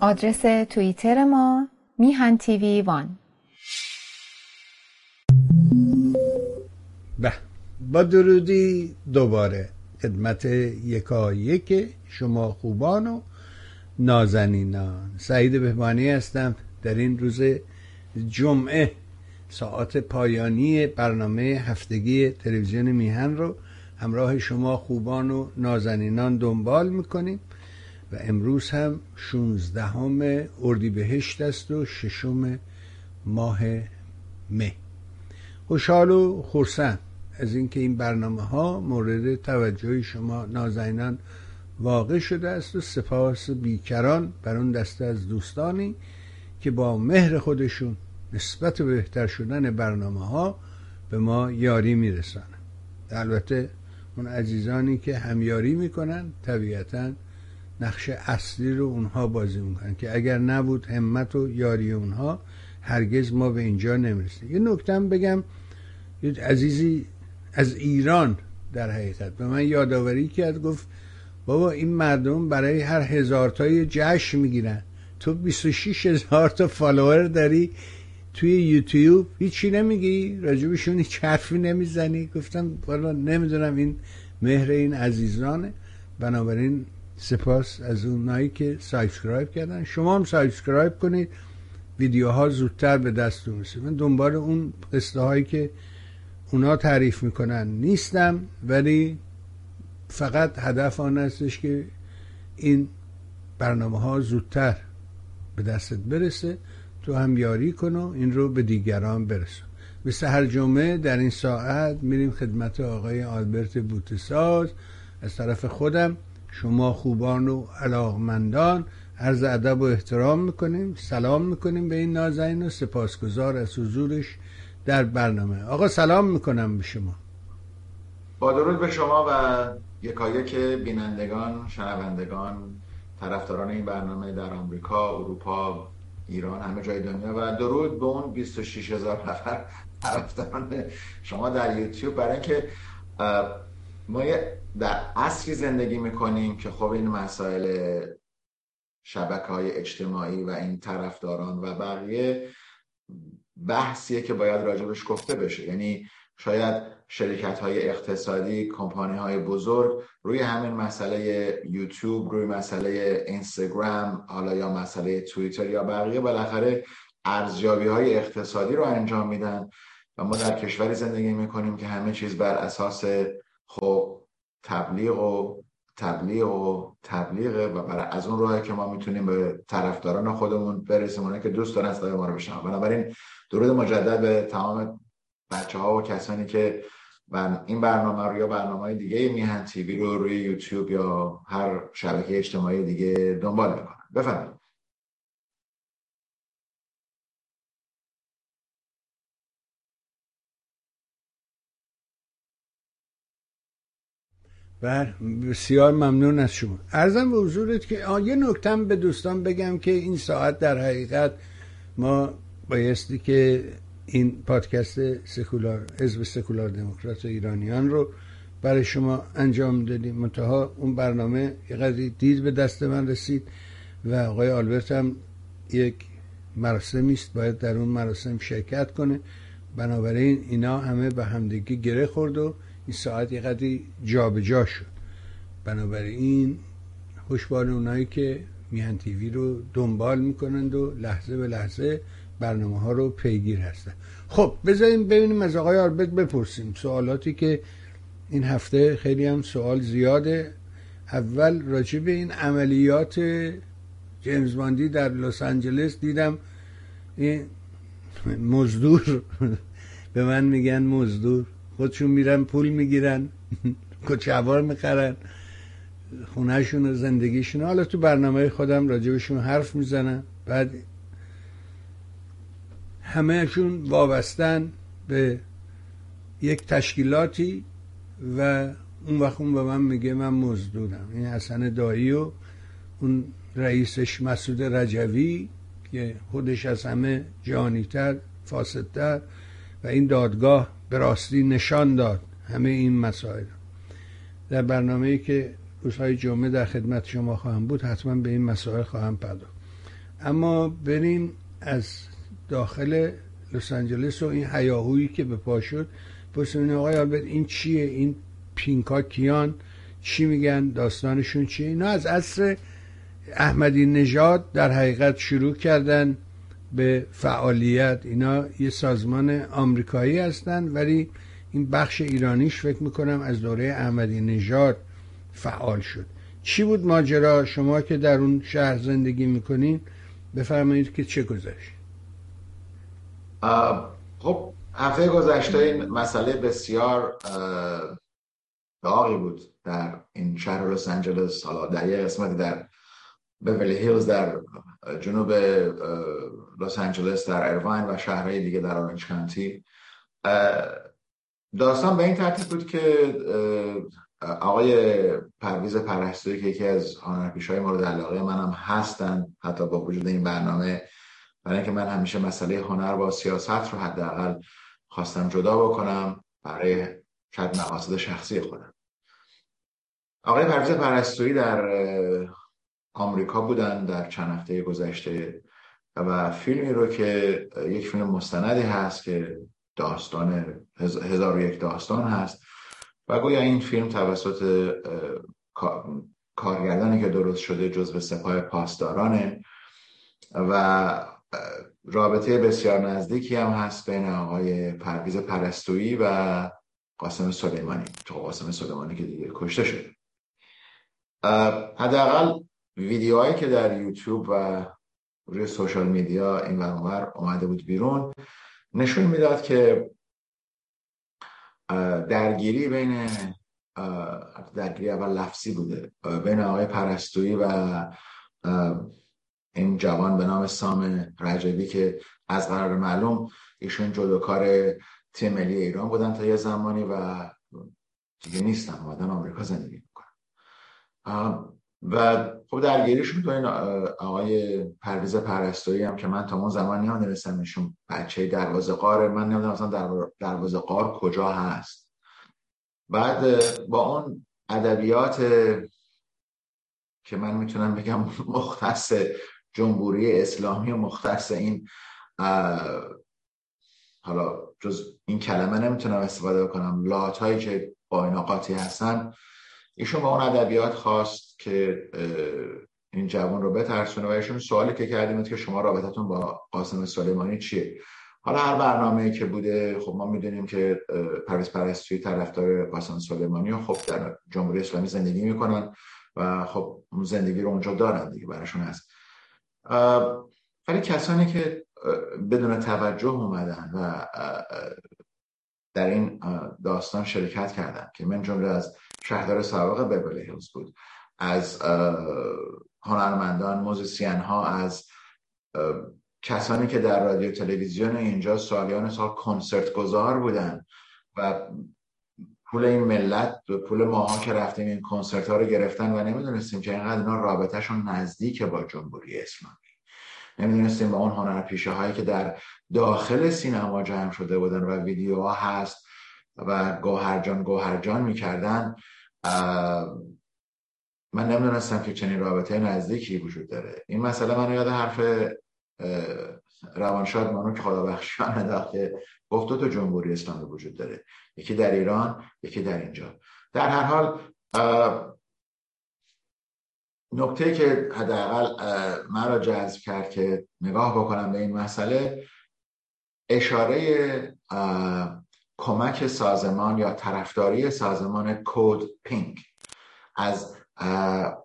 آدرس توییتر ما میهن تیوی وان. با درودی دوباره خدمت یکایک شما خوبان و نازنینان، سعید بهبانی هستم. در این روز جمعه ساعت پایانی برنامه هفتگی تلویزیون میهن رو همراه شما خوبان و نازنینان دنبال میکنیم و امروز هم 16 اردیبهشت است و 6 ماه مه. خوشحال و خرسند از اینکه این برنامه ها مورد توجه شما نازنینان واقع شده است و سپاس بیکران بر اون دسته از دوستانی که با مهر خودشون نسبت به بهتر شدن برنامه ها به ما یاری میرسانند. البته اون عزیزانی که همیاری میکنن طبیعتاً نقش اصلی رو اونها بازی میکنن که اگر نبود همت و یاری اونها هرگز ما به اینجا نمیرسیم. یه نکتم بگم، یه عزیزی از ایران در حقیقت به من یادآوری کرد، گفت بابا این مردم برای هر 1000 جشن میگیرن، تو 26,000 فالوور داری توی یوتیوب، هیچی نمیگی راجبشون، هیچ حرفی نمیزنی. گفتم والا نمیدونم، این مهر این عزیزانه. بنابراین سپاس از اونایی که سابسکرایب کردن. شما هم سابسکرایب کنید، ویدیوها زودتر به دستتون میرسه. من دنبال اون قصه هایی که اونا تعریف میکنن نیستم، ولی فقط هدف آن استش که این برنامه ها زودتر به دستت برسه، تو هم یاری کن و این رو به دیگران برسون. مثل هر جمعه در این ساعت میریم خدمت آقای آلبرت بوتساز. از طرف خودم شما خوبان و علاقمندان عرض ادب و احترام میکنیم، سلام میکنیم به این نازنین و سپاسگزار از حضورش در برنامه. آقا سلام میکنم به شما. با درود به شما و یکایک بینندگان، شنوندگان، طرفداران این برنامه در آمریکا، اروپا، ایران، همه جای دنیا و درود به اون 26,000 طرفداران شما در یوتیوب. برای اینکه ما در عصری زندگی میکنیم که خب این مسائل شبکه‌های اجتماعی و این طرفداران و بقیه بحثیه که باید راجبش گفته بشه. یعنی شاید شرکت‌های اقتصادی، کمپانی‌های بزرگ روی همین مسئله یوتیوب، روی مسئله اینستاگرام، حالا یا مسئله توییتر یا بقیه، بالاخره ارزیابی‌های اقتصادی رو انجام میدن و ما در کشوری زندگی میکنیم که همه چیز بر اساس خب تبلیغه و برای از اون راهی که ما میتونیم به طرفداران خودمون برسیم، اونایی که دوست دارن صدای ما رو بشنون. بنابراین درود مجدد به تمام بچه‌ها و کسانی که این برنامه رو یا برنامه‌های دیگه میهن تیوی رو روی یوتیوب یا هر شبکه اجتماعی دیگه دنبال می‌کنن. بفرمایید. بسیار ممنون از شما. عرضم به حضورت که یه نکتم به دوستان بگم که این ساعت در حقیقت ما بایستی که این پادکست سکولار، حزب سکولار دموکرات ایرانیان رو برای شما انجام دادیم، منتها اون برنامه یه قضیه دیر به دست من رسید و آقای آلبرت هم یک مراسمی است، باید در اون مراسم شرکت کنه. بنابراین اینا همه به همدیگه گره خورد و این ساعت یه قدری جابجا شد. بنابراین خوشبال اونایی که میهن تیوی رو دنبال میکنند و لحظه به لحظه برنامه ها رو پیگیر هستن. خب بذاریم ببینیم از آقای آلبرت بپرسیم سوالاتی که این هفته خیلی هم سوال زیاده. اول راجع به این عملیات جیمز باندی در لس آنجلس، دیدم این مزدور به من میگن مزدور، خودشون میرن پول میگیرن، کوچه‌وار میخرن، خونهشون و زندگیشون. حالا تو برنامه خودم راجبشون حرف میزنم. بعد همهشون وابستن به یک تشکیلاتی و اون وقت اون به من میگه من مزدورم. این حسن دایی و اون رئیسش مسعود رجوی که خودش از همه جانیتر، فاسدتر، و این دادگاه به راستی نشان داد همه این مسائل. در برنامه‌ای که روزهای جمعه در خدمت شما خواهم بود حتما به این مسائل خواهم پرداخت. اما بریم از داخل لس آنجلس و این هیاهویی که به پا شد ببینیم آقای آلبرت این چیه، این پینکا کیان، چی میگن، داستانشون چیه؟ اینا از عصر احمدی نژاد در حقیقت شروع کردن به فعالیت. اینا یه سازمان آمریکایی هستن ولی این بخش ایرانیش فکر میکنم از دوره احمدی نژاد فعال شد. چی بود ماجرا؟ شما که در اون شهر زندگی میکنین بفرمایید که چه گذشت. خب هفته گذشته این مسئله بسیار داغی بود در این شهر لس آنجلس، حالا در یه قسمت در بیورلی هیلز در جنوب لس آنجلس، در ایرواین و شهرهای دیگه در اورنج کانتی. داستان به این ترتیب بود که آقای پرویز پرستویی که یکی از هنرپیشه‌های مورد علاقه منم هستن، حتی با وجود این برنامه، برای اینکه من همیشه مسئله هنر با سیاست رو حداقل خواستم جدا بکنم برای شاید مقاصد شخصی خودم. آقای پرویز پرستویی در آمریکا بودن در چند هفته گذشته و فیلمی رو که یک فیلم مستندی هست که داستان 1001 داستان هست و گویا این فیلم توسط کارگردانی که درست شده جزو سپاه پاسدارانه و رابطه بسیار نزدیکی هم هست بین آقای پرویز پرستویی و قاسم سلیمانی، تو قاسم سلیمانی که دیگه کشته شد. حداقل ویدیوهایی که در یوتیوب و روی سوشال میدیا این برنامه اومده بود بیرون نشون میداد که درگیری اول لفظی بوده بین آقای پرستویی و این جوان به نام سام رجبی که از قرار معلوم ایشون جلوکار تیم ملی ایران بودن تا یه زمانی و دیگه نیستن، اومدن آمریکا زندگی میکنن و خب درگیریشون تو این آقای پرویز پرستویی هم که من تا اون زمان نمی‌دونستم ایشون بچه دروازه قاره، من نمی‌دونم اصلا دروازه قار کجا هست. بعد با اون ادبیات که من میتونم بگم مختص جمهوری اسلامی و مختص این، حالا جز این کلمه نمیتونم استفاده بکنم، لاتایی که با اینا قاطی هستن، ایشون با اون ادبیات خواست که این جوان رو بترسونه و ایشون سوالی که کردیم که شما رابطتون با قاسم سلیمانی چیه؟ حالا هر برنامه‌ای که بوده خب ما میدونیم که پرویز پرستویی طرفدار قاسم سلیمانی و خب در جمهوری اسلامی زندگی میکنن و خب زندگی رو اونجا دارن دیگه، براشون هست. ولی کسانی که بدون توجه اومدن و در این داستان شرکت کردن که من جمله از شهردار سابق بیورلی هیلز بود، از هنرمندان، موزیسین ها، از کسانی که در رادیو تلویزیون اینجا سالیان سال کنسرت گذار بودن و پول این ملت، پول ماها که رفتیم این کنسرت ها رو گرفتن و نمیدونستیم که اینقدر اینا رابطهشون نزدیک با جمهوری اسلامی، نمیدونستیم با اون هنرپیشه هایی که در داخل سینما جمع شده بودن و ویدیوها هست و گوهرجان میکردن، من نمیدونستم که چنین رابطه نزدیکی وجود داره. این مسئله من یاد حرف روانشاد مانو که خدا بخشیان انداخته، گفت دو تا جمهوری اسلامی وجود داره، یکی در ایران یکی در اینجا. در هر حال نکته که حداقل من را جذب کرد که نگاه بکنم به این مسئله، اشاره کمک سازمان یا طرفداری سازمان کود پینک از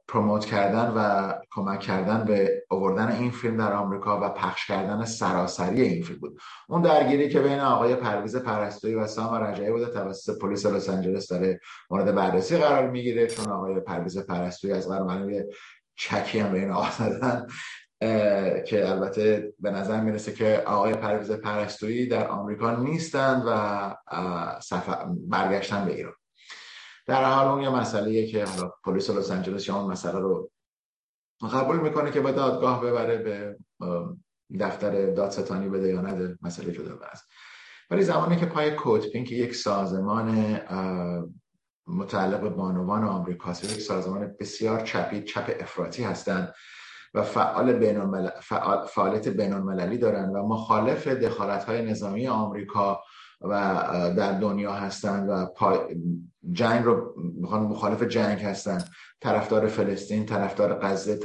پروموت کردن و کمک کردن به آوردن این فیلم در آمریکا و پخش کردن سراسری این فیلم بود. اون درگیری که بین آقای پرویز پرستویی و سام رجایی بوده توسط پلیس لس آنجلس داره مورد بررسی قرار میگیره، چون آقای پرویز پرستویی از قرار معلوم چکی هم به این آقا زدن که البته به نظر میرسه که آقای پرویز پرستویی در آمریکا نیستند و برگشتن به ایران. در حال اون یه مسئله‌ایه که حالا پلیس لس آنجلس اون مسئله رو قبول میکنه که به دادگاه ببره، به دفتر دادستانی بده یا نده، مسئله جدا است. ولی زمانی که پای کد پینک یک سازمان متعلق به بانوان آمریکا، یک سازمان بسیار چپی، چپ افراطی هستند و فعالیت بین‌المللی دارند و مخالف دخالت‌های نظامی آمریکا و در دنیا هستند و جنگ رو مخالف جنگ هستند، طرفدار فلسطین، طرفدار غزه،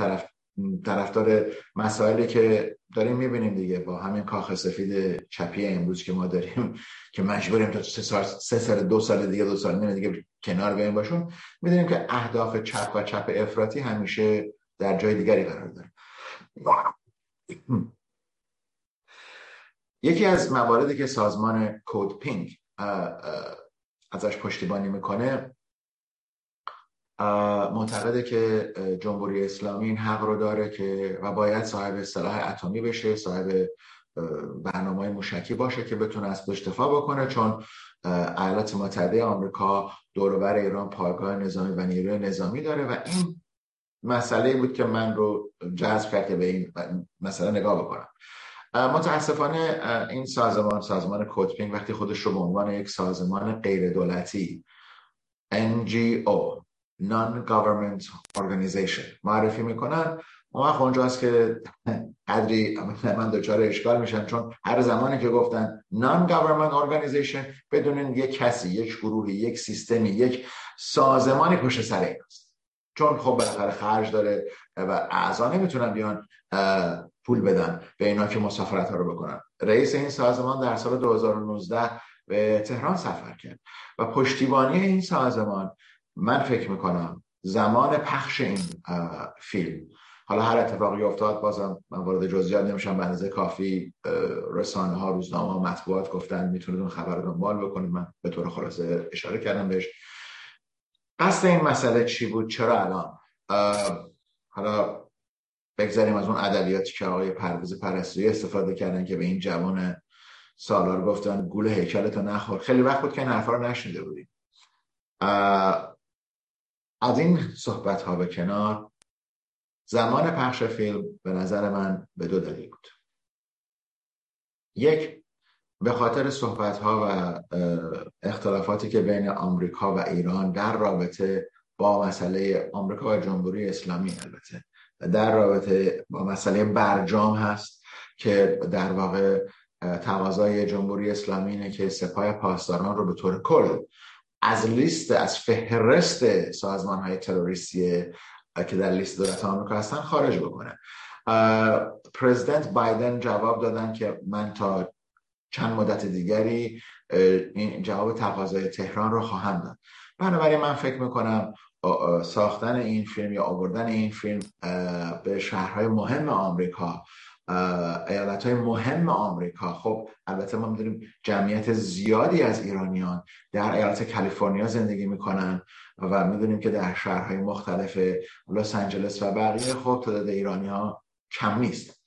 طرفدار مسائلی که داریم میبینیم دیگه با همین کاخ سفید چپی امروز که ما داریم که مجبوریم تا 2 سال دیگه کنار بیاییم باشون. میدونیم که اهداف چپ و چپ افراطی همیشه در جای دیگری قرار داره. یکی از مواردی که سازمان کد پینک ازش پشتیبانی میکنه، معتقده که جمهوری اسلامی این حق رو داره که و باید صاحب سلاح اتمی بشه، صاحب برنامه‌های موشکی باشه که بتونه از خودش دفاع بکنه، چون ایالات متحده آمریکا دور و بر ایران پایگاه نظامی و نیروی نظامی داره. و این مسئله بود که من رو جذب کرد که به این مسئله نگاه بکنم. متاسفانه این سازمان کد پینک وقتی خودش رو به عنوان یک سازمان غیر دولتی NGO Non-Government Organization معرفی میکنن، اون وقت اونجاست که قدری من دچار اشکال میشم، چون هر زمانی که گفتن Non-Government Organization بدونین یک کسی، یک گروهی، یک سیستمی، یک سازمانی پشت سر این است، چون خب بالاخره خرج داره و اعضا نمیتونن بیان پول بدن به اینا که مسافرت ها رو بکنن. رئیس این سازمان در سال 2019 به تهران سفر کرد و پشتیبانی این سازمان، من فکر میکنم زمان پخش این فیلم، حالا هر اتفاقی افتاد بازم من وارد جزئیات نمیشم، به اندازه کافی رسانه ها، روزنامه ها، مطبوعات گفتن میتونید اون خبر رو دنبال بکنید، من به طور خلاصه اشاره کردم بهش. قصد این مسئله چی بود؟ چرا الان؟ حالا بگذاریم از اون ادبیاتی که آقای پرویز پرستویی استفاده کردن که به این جوان سالار گفتن گوله هیکلتو نخور. خیلی وقت بود که این حرفا رو نشنیده بودیم. از این صحبت ها به کنار، زمان پخش فیلم به نظر من به 2 دلیل بود. یک، به خاطر صحبت ها و اختلافاتی که بین آمریکا و ایران در رابطه با مسئله آمریکا و جمهوری اسلامی، البته در رابطه با مسئله برجام هست که در واقع تقاضای جمهوری اسلامی اینه که سپاه پاسداران رو به طور کل از فهرست سازمان‌های تروریستی که در لیست دولت آمریکا هستن خارج بکنه. پرزیدنت بایدن جواب دادن که من تا چند مدت دیگری این جواب تقاضای تهران رو خواهم داد. بنابراین من فکر میکنم ساختن این فیلم یا آوردن این فیلم به شهرهای مهم آمریکا، ایالت‌های مهم آمریکا، خب البته ما می‌دونیم جمعیت زیادی از ایرانیان در ایالت کالیفرنیا زندگی می‌کنن و می‌دونیم که در شهرهای مختلف لس آنجلس و بقیه خب تعداد ایرانی‌ها کم نیست.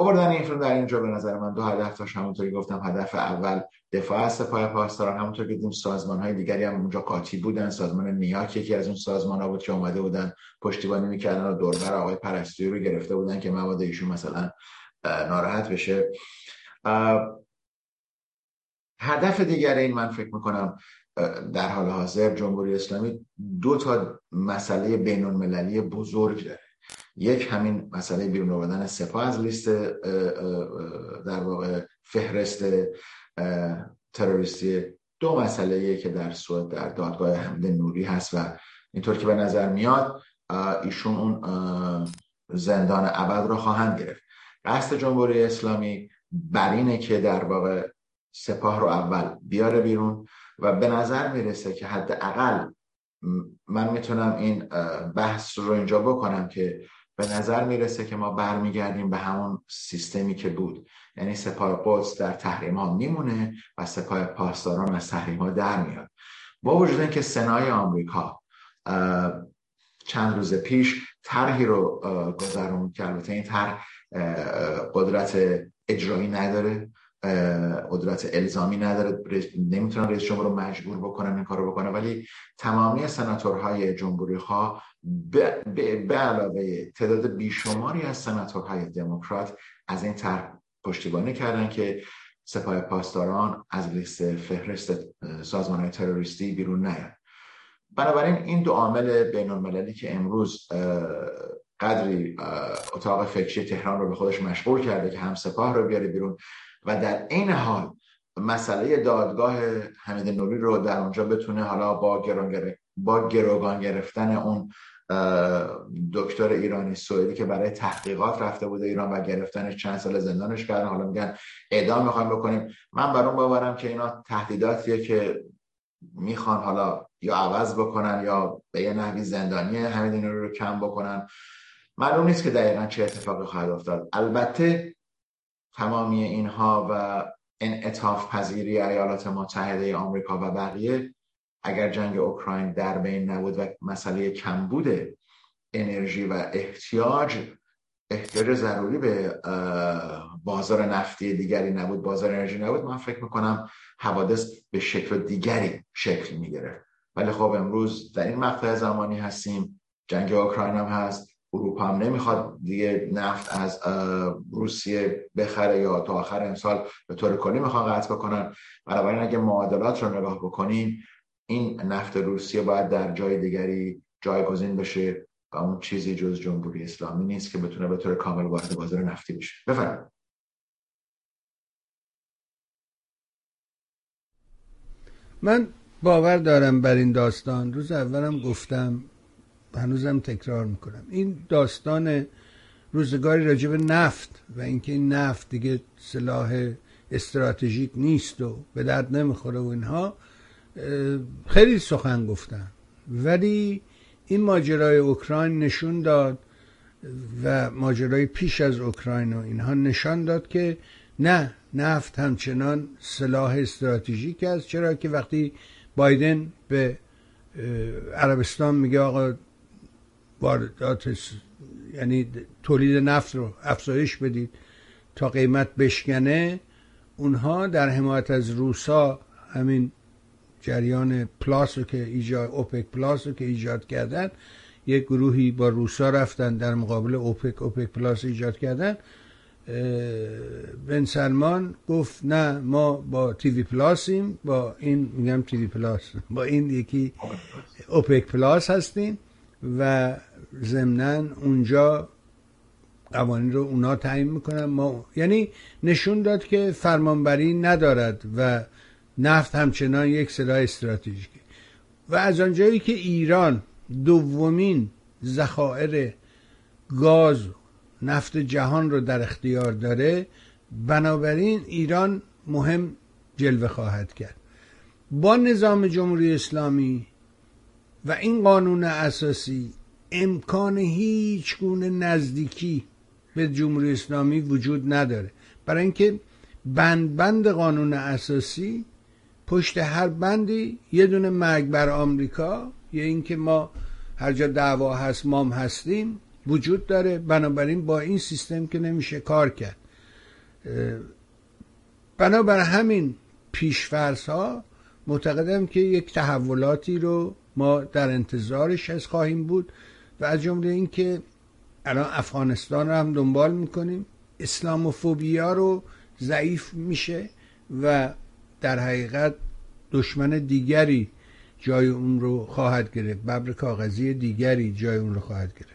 آوردن این فیلم در اینجا به نظر من 2 هدف داشت. همونطوری گفتم، هدف اول دفاع از سپاه پاسداران، همونطور که دیدیم سازمان‌های دیگری هم اونجا قاطی بودن. سازمان نیاک یکی از اون سازمان‌ها بود که اومده بودن پشتیبانی می‌کردن و دوربر آقای پرستویی رو گرفته بودن که مبادا ایشون مثلا ناراحت بشه. هدف دیگری این، من فکر می‌کنم در حال حاضر جمهوری اسلامی 2 تا مسئله بین‌المللی بزرگ داره. یک، همین مسئله بیرون آوردن سپاه از لیست در واقع فهرست تروریستی. 2 مسئله‌ای که در صورت در دادگاه حمید نوری هست و اینطور که به نظر میاد ایشون اون زندان ابد رو خواهند گرفت. قصد جمهوری اسلامی بر اینه که در واقع سپاه رو اول بیاره بیرون و به نظر میرسه که حداقل من میتونم این بحث رو اینجا بکنم که به نظر میرسه که ما برمیگردیم به همون سیستمی که بود، یعنی سپاه قدس در تحریم ها میمونه و سپاه پاسداران از تحریم ها در میاد. با وجود اینکه سنای آمریکا چند روز پیش طرحی رو گذروند که البته این طرح قدرت اجرایی نداره، قدرت الزامی نداره، نمیتونن رئیس جمهور رو مجبور بکنن این کارو بکنه، ولی تمامی سناتورهای جمهوری‌خواه به علاوه تعداد بیشماری از سناتورهای دموکرات از این طرح پشتیبانی کردن که سپاه پاسداران از لیست فهرست سازمان‌های تروریستی بیرون نیاد. بنابراین این دو عامل بین‌المللی که امروز قدری اتاق فکری تهران رو به خودش مشغول کرده که هم سپاه رو بیاره بیرون و در این حال مسئله دادگاه حمید نوری رو در اونجا بتونه حالا با گروگان گرفتن اون دکتر ایرانی سوئدی که برای تحقیقات رفته بوده ایران و گرفتنش چند سال زندانش کردن، حالا میگن اعدام میخوایم بکنیم. من برام باورم که اینا تهدیداتیه که میخوان حالا یا عوض بکنن یا به یه نحوی زندانی حمید نوری رو کم بکنن. معلوم نیست که دقیقاً چه اتفاقی خواهد افتاد. البته تمامی اینها و انعطاف پذیری ایالات متحده ای آمریکا و بقیه، اگر جنگ اوکراین در بین نبود و مسئله کمبود انرژی و احتیاج ضروری به بازار نفتی دیگری نبود، بازار انرژی نبود، من فکر میکنم حوادث به شکل دیگری شکل میگیره. ولی خب امروز در این مقطع زمانی هستیم، جنگ اوکراین هم هست، اروپا هم نمیخواد دیگه نفت از روسیه بخره یا تا آخر امسال به طور کلی میخوان قطع بکنن. بنابراین اگه معادلات رو نگاه بکنیم، این نفت روسیه باید در جای دیگری جایگزین بشه و اون چیزی جز جمهوری اسلامی نیست که بتونه به طور کامل وارد بازار نفتی بشه. بفرمایید. من باور دارم بر این داستان. روز اولم گفتم، هنوزم تکرار میکنم، این داستان روزگاری راجب نفت و اینکه این نفت دیگه سلاح استراتژیک نیست و به درد نمیخوره و اینها، خیلی سخن گفتن. ولی این ماجرای اوکراین نشون داد و ماجرای پیش از اوکراین و اینها نشان داد که نه، نفت همچنان سلاح استراتژیک است. چرا که وقتی بایدن به عربستان میگه آقا واردات یعنی تولید نفت رو افزایش بدید تا قیمت بشکنه، اونها در حمایت از روسا همین جریان پلاس رو که اوپک پلاس رو که ایجاد کردن، یک گروهی با روسا رفتن در مقابل اوپک پلاس ایجاد کردن. بن سلمان گفت نه، ما با تیوی پلاسیم، با این میگم تیوی پلاس، با این یکی اوپک پلاس هستیم و ضمناً اونجا قوانین رو اونا تعیین میکنن. ما یعنی نشون داد که فرمانبری ندارد و نفت همچنان یک سلاح استراتژیکه. و از آنجایی که ایران دومین ذخایر گاز نفت جهان رو در اختیار داره، بنابراین ایران مهم جلوه خواهد کرد. با نظام جمهوری اسلامی و این قانون اساسی امکان هیچ گونه نزدیکی به جمهوری اسلامی وجود نداره، برای اینکه بند قانون اساسی پشت هر بندی یه دونه مرگ بر آمریکا یا اینکه ما هر جا دعوا هست مام هستیم وجود داره. بنابراین با این سیستم که نمیشه کار کرد. بنابر همین پیشفرض ها معتقدم که یک تحولاتی رو ما در انتظارش از خواهیم بود و از جمله این که الان افغانستان رو هم دنبال میکنیم، اسلاموفوبیا رو ضعیف میشه و در حقیقت دشمن دیگری جای اون رو خواهد گرفت، ببر کاغذی دیگری جای اون رو خواهد گرفت.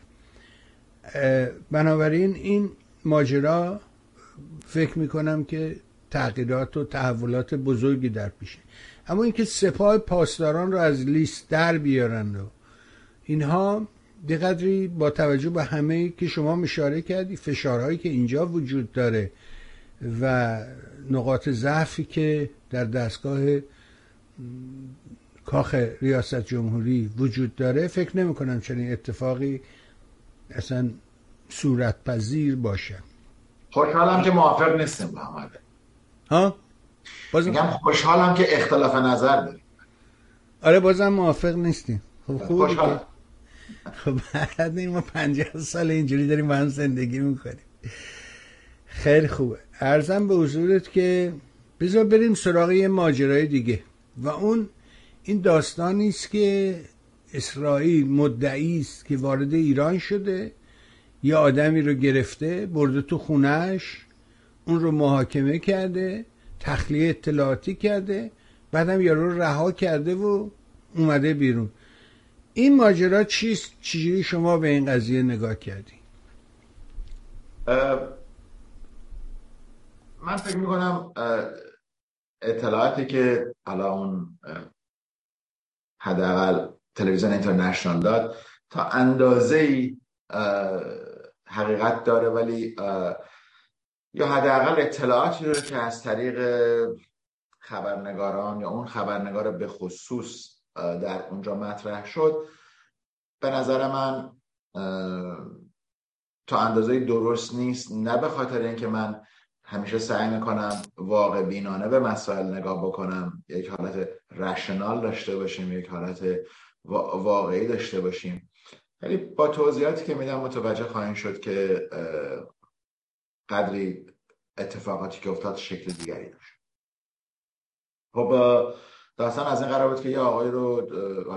بنابراین این ماجرا فکر میکنم که تغییرات و تحولات بزرگی در پیشه. اما اینکه سپاه پاسداران رو از لیست در بیارن و اینها، به قدری با توجه به همه که شما اشاره کردی، فشارهایی که اینجا وجود داره و نقاط ضعفی که در دستگاه کاخ ریاست جمهوری وجود داره، فکر نمی کنم چنین اتفاقی اصلا صورت پذیر باشه. خوشحالم که موافق نیستیم با هم. ها؟ میگم خوشحالم که اختلاف نظر داریم. آره بازم موافق نیستیم. خب خوشحالم. خب بعد ما 50 سال اینجوری داریم با هم زندگی میکنیم. خیلی خوبه. عرضم به حضورت که بذار بریم سراغ یه ماجرای دیگه و اون این داستانی است که اسرائیل مدعی است که وارد ایران شده، یه آدمی رو گرفته برده تو خونه‌اش، اون رو محاکمه کرده، تخلیه اطلاعاتی کرده، بعدم یارو رو رها کرده و اومده بیرون. این ماجرا چیست؟ چجوری شما به این قضیه نگاه کردی؟ من فکر میکنم اطلاعاتی که الان حداقل تلویزیون اینترنشنال داد تا اندازه‌ای حقیقت داره، ولی یا حداقل اطلاعاتی رو که از طریق خبرنگاران یا اون خبرنگار به خصوص در اونجا مطرح شد، به نظر من تا اندازه‌ای درست نیست. نه به خاطر اینکه من همیشه سعی میکنم واقع بینانه به مسائل نگاه بکنم، یک حالت رشنال داشته باشیم، یک حالت واقعی داشته باشیم، ولی با توضیحاتی که میدم متوجه خواهید شد که قدری اتفاقاتی که افتاد شکل دیگری داشت. خب داستان از این قرار بود که یه آقای رو،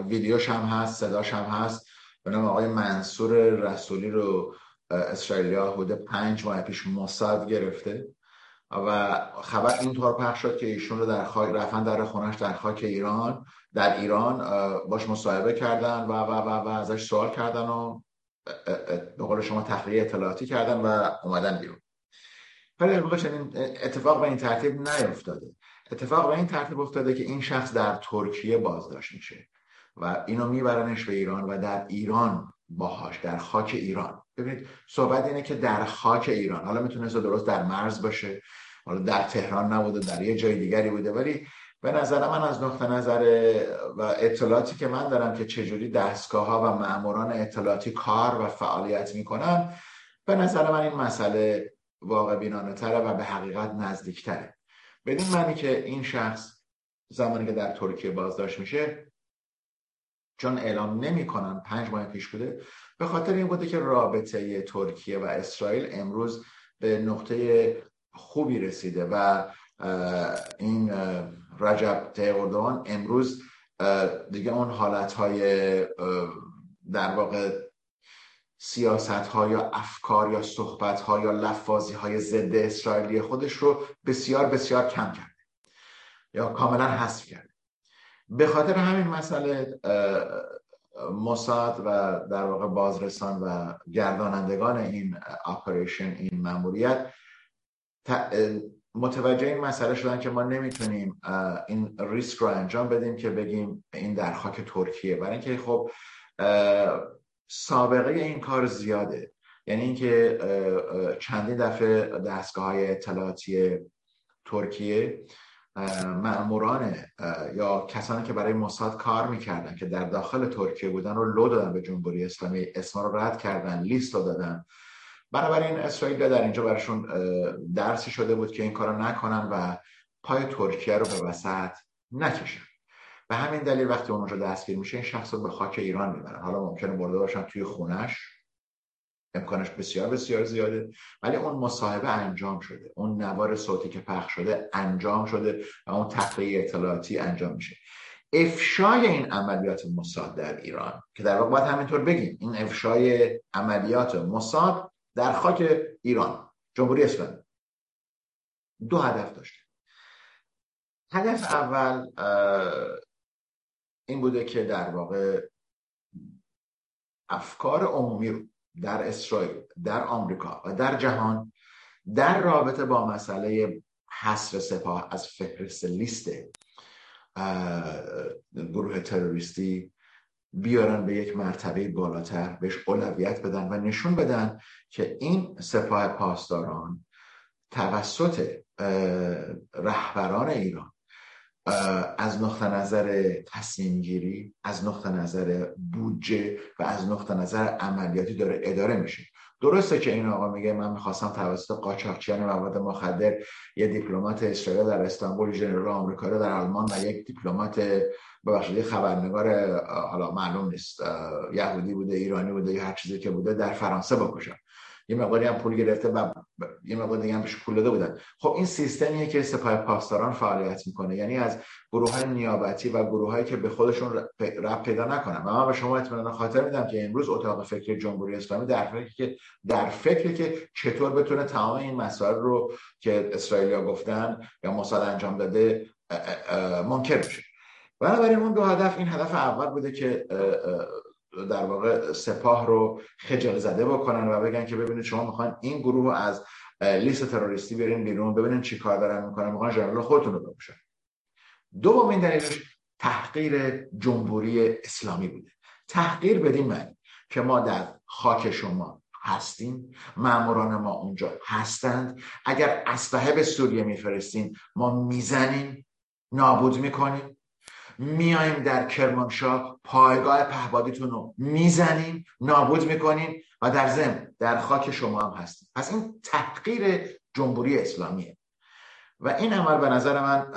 ویدیوش هم هست، صداش هم هست، به نام آقای منصور رسولی رو اسرائیلیا حدود 5 ماه پیش موساد گرفته و خبر اینطور پخش شد که ایشون رو در خاک رفتن، در خونش در خاک ایران، در ایران باش مصاحبه کردن و و و و ازش سوال کردن و به قول شما تخلیه اطلاعاتی کردن و اومدن بیرون. ولی واقعا چنین اتفاق به این ترتیب نیفتاده. اتفاق به این ترتیب افتاده که این شخص در ترکیه بازداشت میشه و اینو میبرنش به ایران و در ایران باهاش در خاک ایران. ببینید صحبت اینه که در خاک ایران، حالا میتونسته درست در مرز باشه، حالا در تهران نبوده، در یه جای دیگری بوده، ولی به نظر من از نقطه نظر و اطلاعاتی که من دارم که چجوری دستگاه‌ها و ماموران اطلاعاتی کار و فعالیت میکنن، به نظر من این مسئله واقع بینانه تره و به حقیقت نزدیک تره. بدین معنی که این شخص زمانی که در ترکیه بازداشت میشه، چون اعلام نمیکنن 5 ماه پیش بوده، به خاطر این بوده که رابطه ترکیه و اسرائیل امروز به نقطه خوبی رسیده و این رجب طیب اردوان امروز دیگه اون حالتهای در واقع سیاستها یا افکار یا صحبتها یا لفاظیهای ضد اسرائیلی خودش رو بسیار بسیار کم کرده یا کاملا حذف کرده. به خاطر همین مسئله موساد و در واقع بازرسان و گردانندگان این اپریشن، این ماموریت، متوجه این مسئله شدن که ما نمیتونیم این ریسک رو انجام بدیم که بگیم این در خاک ترکیه، برای اینکه خب سابقه این کار زیاده. یعنی اینکه چندین دفعه دستگاه‌های اطلاعاتی ترکیه مأموران یا کسانی که برای موساد کار میکردن که در داخل ترکیه بودن رو لو دادن به جمهوری اسلامی، اسما رو رد کردن، لیست رو دادن. بنابراین اسرائیل در اینجا براشون درسی شده بود که این کارو نکنن و پای ترکیه رو به وسط نکشن. به همین دلیل وقتی اونجا دستگیر میشه، این شخص رو به خاک ایران میبرن. حالا ممکنه برده باشن توی خونش، امکانش بسیار بسیار زیاده، ولی اون مصاحبه انجام شده، اون نوار صوتی که پخش شده انجام شده و اون تخلیه اطلاعاتی انجام میشه. افشای این عملیات موساد در ایران، که در واقع باید همینطور بگیم این افشای عملیات موساد در خاک ایران، جمهوری اسلامی، 2 هدف داشته. هدف اول این بوده که در واقع افکار عمومی رو در اسرائیل، در آمریکا و در جهان در رابطه با مسئله حذف سپاه از فهرست لیست گروه تروریستی بیارن به یک مرتبه بالاتر، بهش اولویت بدن و نشون بدن که این سپاه پاسداران توسط رهبران ایران از نقطه نظر تصمیم گیری، از نقطه نظر بودجه و از نقطه نظر عملیاتی داره اداره میشه. درسته که این آقا میگه من میخواستم توسط قاچاقچیان مواد مخدر یه دیپلمات اسرائیل در استانبول، ژنرال آمریکایی در آلمان و یک دیپلمات ببخشید خبرنگار حالا معلوم نیست یهودی بوده، ایرانی بوده یا هر چیزی که بوده در فرانسه بکشن، یه مقداری هم پول گرفته و یه مقدار دیگه هم بهش پول داده بودن. خب این سیستمیه که سپاه پاسداران فعالیت میکنه، یعنی از گروهای نیابتی و گروهایی که به خودشون ربط پیدا نکنن. و من به شما اطمینان خاطر میدم که امروز اتاق فکر جمهوری اسلامی در فکر که چطور بتونه تمام این مسائل رو که اسرائیلیا گفتن یا موساد انجام داده منکر بشه. بنابراین اون دو هدف، این هدف اول بوده که در واقع سپاه رو خجل زده بکنن و بگن که ببینید شما میخواین این گروه رو از لیست تروریستی بیارین بیرون، ببینید چی کار دارن میکنن، میخوان ژنرال خودتون رو بکشن. دومین دلیلش تحقیر جمهوری اسلامی بوده. تحقیر بدین معنی که ما در خاک شما هستیم، ماموران ما اونجا هستند، اگر اسلحه به سوریه میفرستین ما میزنیم، نابود میکنیم، میایم در کرمانشاه پایگاه پهبادیتون رو میزنیم، نابود میکنیم و در ضمن در خاک شما هم هستیم. پس این تحقیر جمهوری اسلامیه و این عمل به نظر من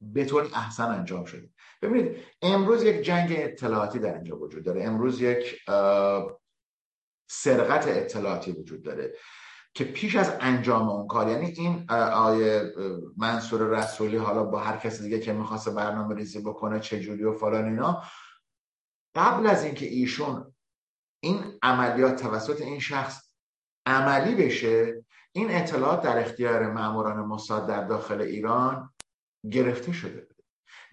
به طور احسن انجام شده. ببینید امروز یک جنگ اطلاعاتی در اینجا وجود داره، امروز یک سرقت اطلاعاتی وجود داره که پیش از انجام اون کار، یعنی این آیه منصور رسولی حالا با هر کس دیگه که میخواسته برنامه ریزی بکنه چجوری و فلان اینا، قبل از اینکه ایشون این عملیات توسط این شخص عملی بشه، این اطلاعات در اختیار ماموران موساد در داخل ایران گرفته شده بود.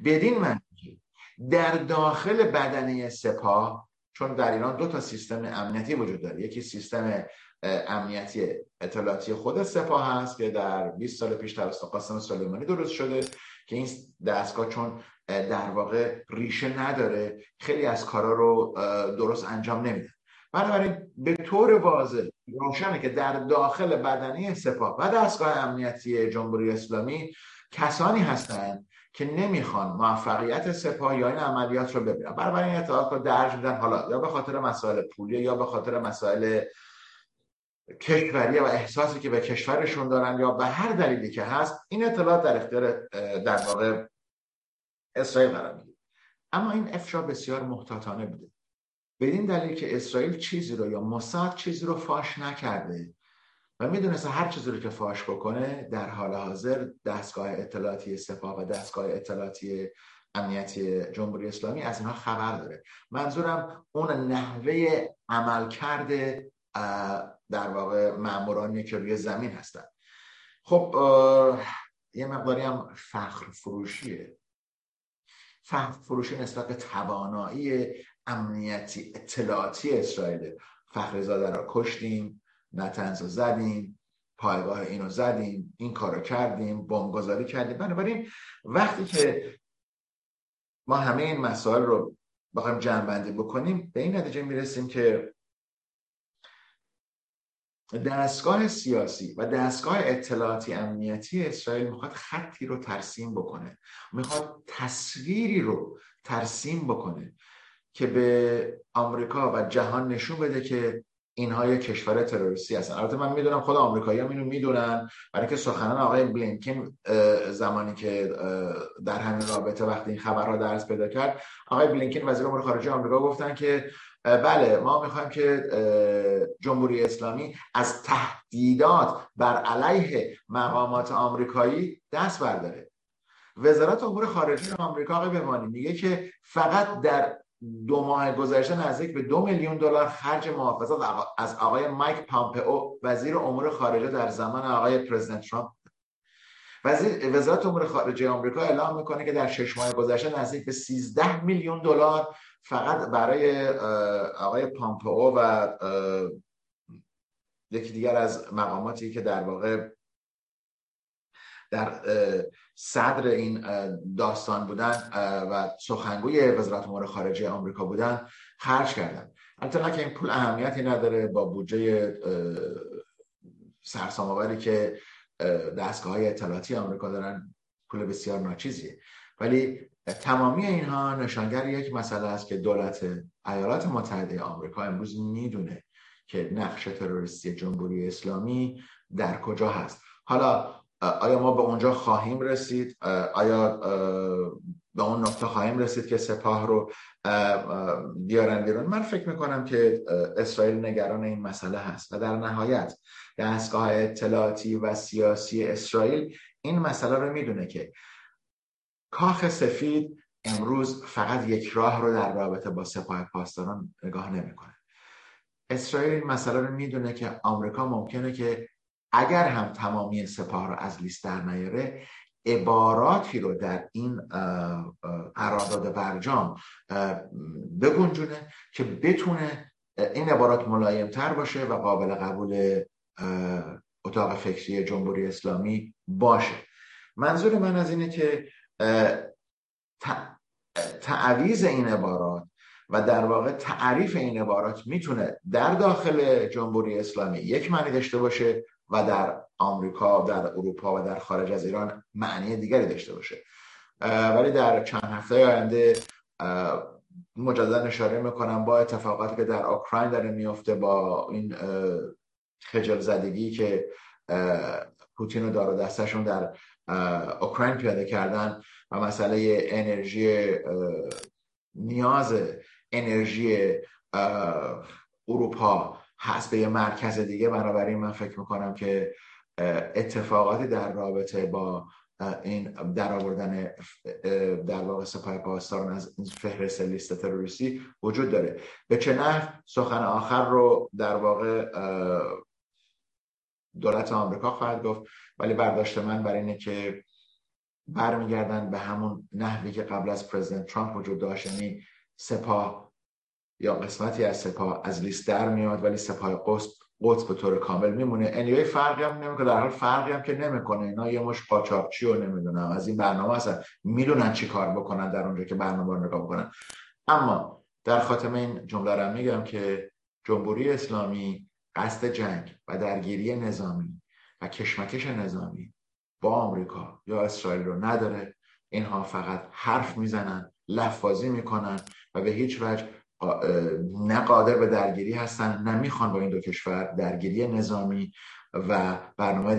بدین معنی در داخل بدنه سپاه، چون در ایران دو تا سیستم امنیتی وجود داره، یکی سیستم امنیتی اطلاعاتی خود سپاه هست که در 20 سال پیش توسط قاسم سلیمانی درست شده که این دستگاه چون در واقع ریشه نداره خیلی از کارا رو درست انجام نمیده. بنابراین به طور واضح روشنه که در داخل بدنه سپاه و دستگاه امنیتی جمهوری اسلامی کسانی هستند که نمیخوان موفقیت سپاه یا این عملیات رو ببینن. بنابراین این اطلاعات رو درج میدن، حالا یا به خاطر مسائل پولی یا به خاطر مسائل کشوری و احساسی که به کشورشون دارن یا به هر دلیلی که هست، این اطلاعات در اختیار در واقع اسرائیل قرار میگیره. اما این افشا بسیار محتاطانه بوده، به این دلیل که اسرائیل چیزی رو یا موساد چیزی رو فاش نکرده و میدونسته هر چیزی رو که فاش بکنه در حال حاضر دستگاه اطلاعاتی سپاه و دستگاه اطلاعاتی امنیتی جمهوری اسلامی از اینها خبر داره. منظورم اون نحوه عملکرد در واقع مامورانی که روی زمین هستن. خب یه مقداری هم فخر فروشیه، فخر فروشی نسبت به توانایی امنیتی اطلاعاتی اسرائیل. فخرزاده را کشتیم، نتنز رو زدیم، پایگاه اینو زدیم، این کارو کردیم، بمبگذاری کردیم. بنابراین وقتی که ما همه این مسائل رو بخوایم جمع‌بندی بکنیم به این نتیجه میرسیم که دستگاه سیاسی و دستگاه اطلاعاتی امنیتی اسرائیل میخواد خطی رو ترسیم بکنه، میخواد تصویری رو ترسیم بکنه که به آمریکا و جهان نشون بده که اینها یک کشور تروریستی هستن. البته من میدونم خود آمریکایی‌ها اینو میدونن، برای که سخنان آقای بلینکن زمانی که در همین رابطه وقتی این خبرها درس پیدا کرد، آقای بلینکن وزیر امور خارجه آمریکا گفتن که بله ما میخوایم که جمهوری اسلامی از تهدیدات بر علیه مقامات آمریکایی دست برداره. وزارت امور خارجه آمریکا آقای بمانی میگه که فقط در 2 ماه گذشته نزدیک به $2 میلیون خرج محافظت از آقای مایک پامپئو وزیر امور خارجه در زمان آقای پرزیدنت ترامپ. وزارت امور خارجه آمریکا اعلام میکنه که در 6 ماه گذشته نزدیک به $13 میلیون فقط برای آقای پامپئو و یکی دیگر از مقاماتی که در واقع در صدر این داستان بودن و سخنگوی وزارت امور خارجه آمریکا بودن خرج کردن. البته نه که این پول اهمیتی نداره، با بودجه سرسام‌آوری که دستگاه‌های اطلاعاتی آمریکا دارن پول بسیار ناچیزیه، ولی تمامی اینها نشانگر یک مسئله است که دولت ایالات متحده آمریکا امروز میدونه که نقش تروریستی جمهوری اسلامی در کجا هست. حالا آیا ما به اونجا خواهیم رسید؟ آیا به اون نقطه خواهیم رسید که سپاه رو بیارن بیرون. من فکر میکنم که اسرائیل نگران این مسئله هست و در نهایت دستگاه اطلاعاتی و سیاسی اسرائیل این مسئله رو میدونه که کاخ سفید امروز فقط یک راه رو در رابطه با سپاه پاسداران نگاه نمیکنه. اسرائیل این مسئله رو میدونه که آمریکا ممکنه که اگر هم تمامی سپاه رو از لیست در نیاره، عباراتی رو در این قرارداد برجام بگنجونه که بتونه این عبارات ملایم‌تر باشه و قابل قبول اتاق فکری جمهوری اسلامی باشه. منظور من از اینه که تعویض این عبارات و در واقع تعریف این عبارات میتونه در داخل جمهوری اسلامی یک معنی داشته باشه و در آمریکا و در اروپا و در خارج از ایران معنی دیگری داشته باشه، ولی در چند هفته آینده مجددا اشاره میکنم با اتفاقاتی که در اوکراین داره میفته، با این خجل زدگی که پوتین و دار و دستشون در اوکراین پیاده کردن و مسئله انرژی، نیاز انرژی اروپا هست به یه مرکز دیگه. بنابراین من فکر میکنم که اتفاقاتی در رابطه با این درآوردن در واقع سپاه پاسداران از این فهرست لیست تروریستی وجود داره. به چه نحو سخن آخر رو در واقع دولت آمریکا خواهد گفت، ولی برداشت من برای اینه که برمیگردن به همون نحوی که قبل از پرزیدنت ترامپ وجود داشت، یعنی سپاه یا قسمتی از سپاه از لیست در میاد ولی سپاه قطب به طور کامل میمونه. انیوی فرقی هم نمیکنه، در حال فرقی هم که نمیکنه. اینا یه مش قاچاقچی رو نمیدونم از این برنامه اصلا میدونن چی کار بکنن در اونجا که برنامه رو نگاه بکنن. اما در خاتمه این جمله رو میگم که جمهوری اسلامی قصد جنگ و درگیری نظامی و کشمکش نظامی با آمریکا یا اسرائیل رو نداره. اینها فقط حرف میزنن، لفظی میکنن و به هیچ وجه نه قادر به درگیری هستن، نه میخوان با این دو کشور درگیری نظامی و برنامه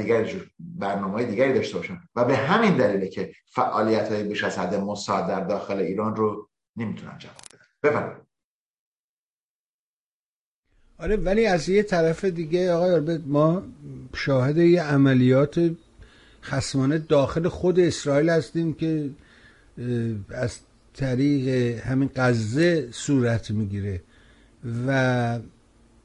دیگری داشته باشن و به همین دلیله که فعالیت‌های بیش از حد موساد در داخل ایران رو نمیتونن جواب بدن. بفرمایید. آره، ولی از یه طرف دیگه آقای آلبرت، ما شاهد یه عملیات خصمانه داخل خود اسرائیل هستیم که از طریق همین غزه صورت میگیره و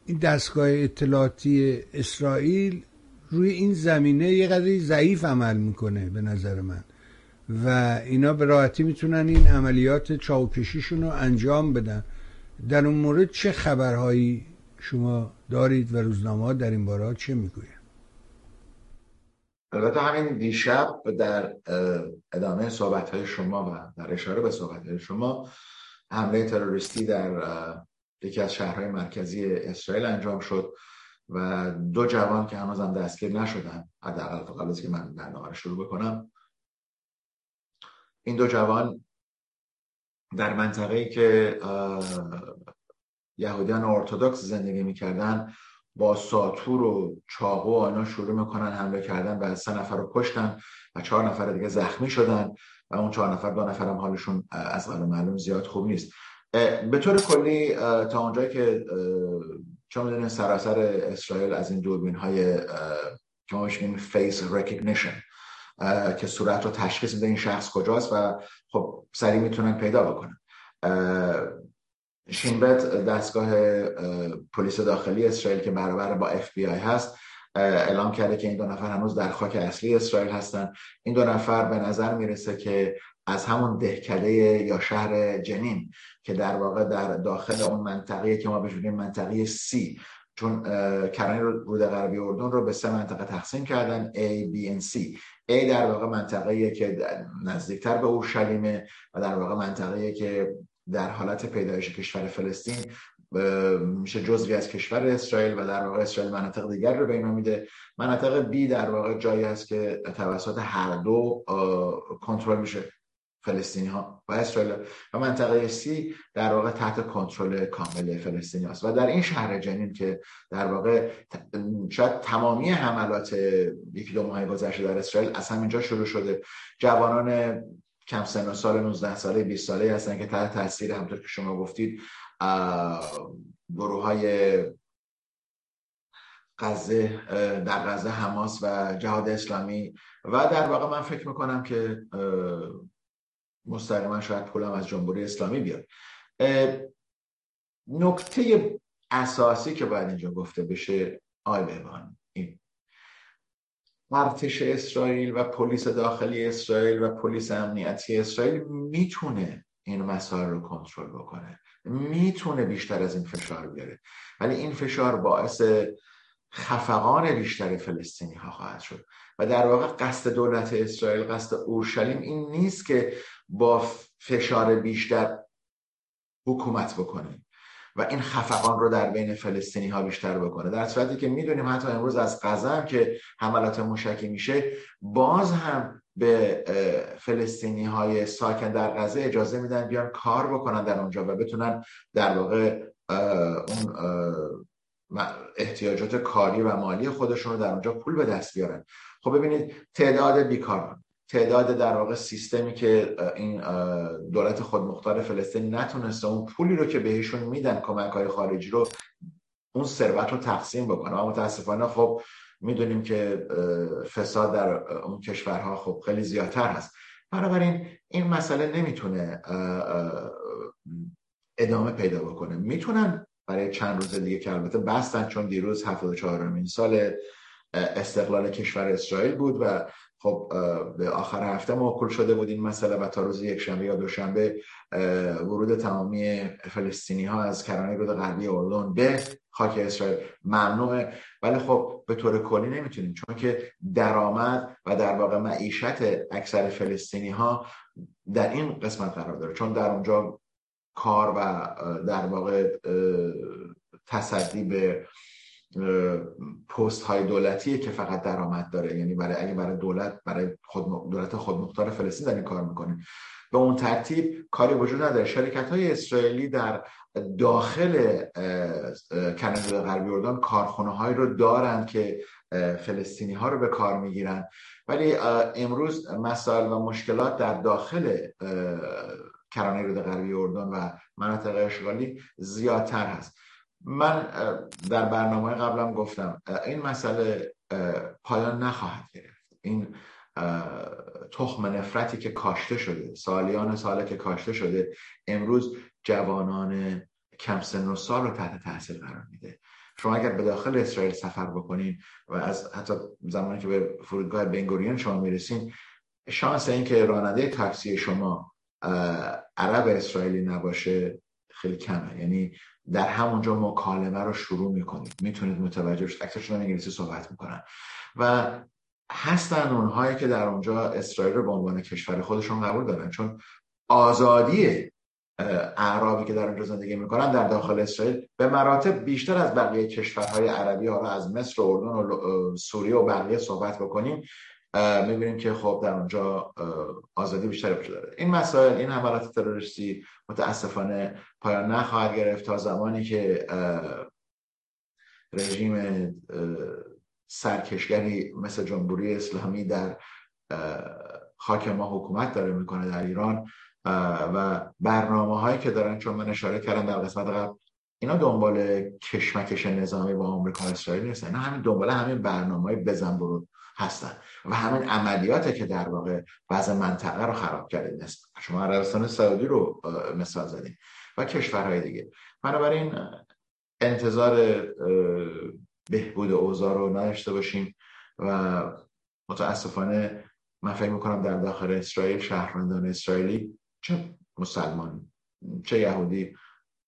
این دستگاه اطلاعاتی اسرائیل روی این زمینه یه قدری ضعیف عمل میکنه به نظر من و اینا به راحتی میتونن این عملیات چاوکشیشون رو انجام بدن. در اون مورد چه خبرهایی شما دارید و روزنامه‌ها در این باره چه میگوید؟ البته همین دیشب در ادامه صحبت‌های شما و در اشاره به صحبت‌های شما حمله تروریستی در یکی از شهرهای مرکزی اسرائیل انجام شد و دو جوان که هنوز هم دستگیر نشدن، حداقل تا قبل از که من برنامه رو شروع بکنم، این دو جوان در منطقه‌ای که یهودیان ارتدوکس زندگی می‌کردن با ساتور و چاقو و اینا شروع میکنن حمله کردن و 3 نفر رو کشتن و 4 نفر دیگه زخمی شدن و اون 4 نفر 2 نفرم حالشون از قبل معلوم زیاد خوب نیست. به طور کلی تا اونجایی که چون میدونین سراسر اسرائیل از این دوربین های که ما بهش میگیم فیس ریکگنیشن که صورت رو تشخیص میده این شخص کجاست و خب سریع میتونن پیدا بکنن. شینبت دستگاه پلیس داخلی اسرائیل که برابر با FBI هست اعلام کرده که این 2 نفر هنوز در خاک اصلی اسرائیل هستن. این 2 نفر به نظر میرسه که از همون دهکده یا شهر جنین که در واقع در داخل اون منطقه که ما بهش میگیم منطقه C، چون کرانه رود غربی اردن رو به 3 منطقه تقسیم کردن A, B and C. A در واقع منطقه‌ایه که نزدیکتر به اورشلیم و در واقع منطقه‌ایه که در حالت پیدایش کشور فلسطین میشه جزوی از کشور اسرائیل و در واقع اسرائیل مناطق دیگر رو به اینا میده. منطقه بی در واقع جایی هست که توسط هر دو کنترل میشه، فلسطینی ها و اسرائیل، و منطقه سی در واقع تحت کنترل کامل فلسطینی هست. و در این شهر جنین که در واقع شاید تمامی حملات یکی دو ماه گذشته در اسرائیل از همینجا شروع شده، جوانان کم سن و سال 19 ساله 20 ساله هستن که تحت تاثیر همونطور که شما گفتید گروه‌های غزه در غزه حماس و جهاد اسلامی و در واقع من فکر میکنم که مستقیما شاید پولم از جمهوری اسلامی بیاد. نکته اساسی که باید اینجا گفته بشه آلمان، این ارتش اسرائیل و پلیس داخلی اسرائیل و پلیس امنیتی اسرائیل میتونه این مسائل رو کنترل بکنه، میتونه بیشتر از این فشار بیاره، ولی این فشار باعث خفقان بیشتر فلسطینی ها خواهد شد و در واقع قصد دولت اسرائیل، قصد اورشلیم این نیست که با فشار بیشتر حکومت بکنه و این خفقان رو در بین فلسطینی ها بیشتر بکنه، در صورتی که میدونیم حتی امروز از غزه که حملات موشکی میشه باز هم به فلسطینی های ساکن در غزه اجازه میدن بیان کار بکنن در اونجا و بتونن در واقع اون احتیاجات کاری و مالی خودشون رو در اونجا پول به دست بیارن. خب ببینید تعداد بیکاران، تعداد در واقع سیستمی که این دولت خودمختار فلسطین نتونسته اون پولی رو که بهشون میدن کمک‌های خارجی رو اون ثروت رو تقسیم بکنه و متاسفانه خب میدونیم که فساد در اون کشورها خب خیلی زیادتر هست. بنابراین این مسئله نمیتونه ادامه پیدا بکنه. میتونن برای چند روز دیگه که البته بستن، چون دیروز 74مین سال استقلال کشور اسرائیل بود و خب به آخر هفته موکول شده بود این مسئله و تا روز یکشنبه یا دوشنبه ورود تمامی فلسطینی ها از کرانه رود غربی اردن به خاک اسرائیل ممنوعه، ولی خب به طور کلی نمیتونیم، چون که درآمد و در واقع معیشت اکثر فلسطینی ها در این قسمت قرار داره، چون در اونجا کار و در واقع تصدی به پست های دولتیه که فقط درآمد داره، یعنی برای دولت، برای دولت خودمختار فلسطین دارن کار میکنه. به اون ترتیب کاری وجود نداره. شرکت های اسرائیلی در داخل کرانه غربی اردن کارخونه هایی رو دارن که فلسطینی ها رو به کار میگیرن، ولی امروز مسائل و مشکلات در داخل کرانه رود غربی اردن و مناطق اشغالی زیادتر هست. من در برنامه قبلم گفتم این مسئله پایان نخواهد گرفت. این تخم نفرتی که کاشته شده سالیان ساله که کاشته شده امروز جوانان کم سن و سال رو تحت تاثیر قرار میده. شما اگر به داخل اسرائیل سفر بکنین و از حتی زمانی که به فرودگاه بن گوریون شما میرسین، شانس این که راننده تاکسی شما عرب اسرائیلی نباشه خیلی کمه، یعنی در همونجا مکالمه رو شروع میکنید، میتونید متوجه شد اکثرشون انگلیسی صحبت میکنن و هستن اونهایی که در اونجا اسرائیل رو به عنوان کشور خودشون قبول دارن، چون آزادی اعرابی که در اونجا زندگی میکنن در داخل اسرائیل به مراتب بیشتر از بقیه کشورهای عربی ها. از مصر و اردن و سوریه و بقیه صحبت بکنیم می‌بینیم که خب در اونجا آزادی بیشتر وجود داره. این مسائل، این حملات تروریستی متاسفانه پایان نخواهد گرفت تا زمانی که رژیم سرکشگری مثل جمهوری اسلامی در خاک ما حکومت داره میکنه در ایران و برنامه‌هایی که دارن، چون من اشاره کردم در قسمت قبل، اینا دنبال کشمکش نظامی با آمریکا و اسرائیل نیستن، اینا همین دنبال همین برنامه‌های بزن برو هستن و همین عملیاته که در واقع وضع منطقه رو خراب کرده. شما عربستان سعودی رو مثال زدید و کشورهای دیگه. بنابراین انتظار بهبود اوضاع رو نداشته باشیم و متاسفانه من فکر میکنم در داخل اسرائیل شهروندان اسرائیلی، چه مسلمان چه یهودی،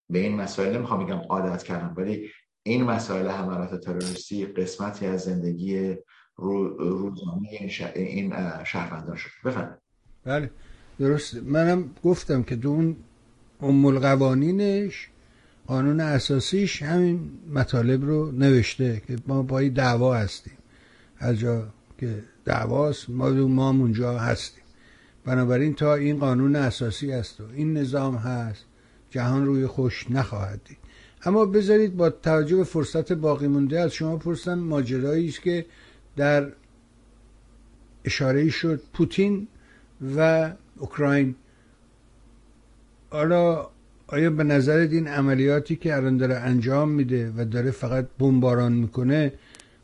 به این مسائل نمیخوام بگم عادت کردن، ولی این مسائل حملات تروریستی قسمتی از زندگی روزانه این شهروندان شد. بفهم. بله درست، منم گفتم که دون قوانینش، قانون اساسیش همین مطالب رو نوشته که ما پای دعوا هستیم، هر جا که دعواست ما اونجا هستیم. بنابراین تا این قانون اساسی هست و این نظام هست، جهان روی خوش نخواهد دید. اما بذارید با توجه به فرصت باقی مونده از شما پرسم ماجرایی است که در اشاره شد، پوتین و اوکراین. حالا آیا به نظرت این عملیاتی که الان داره انجام میده و داره فقط بمباران میکنه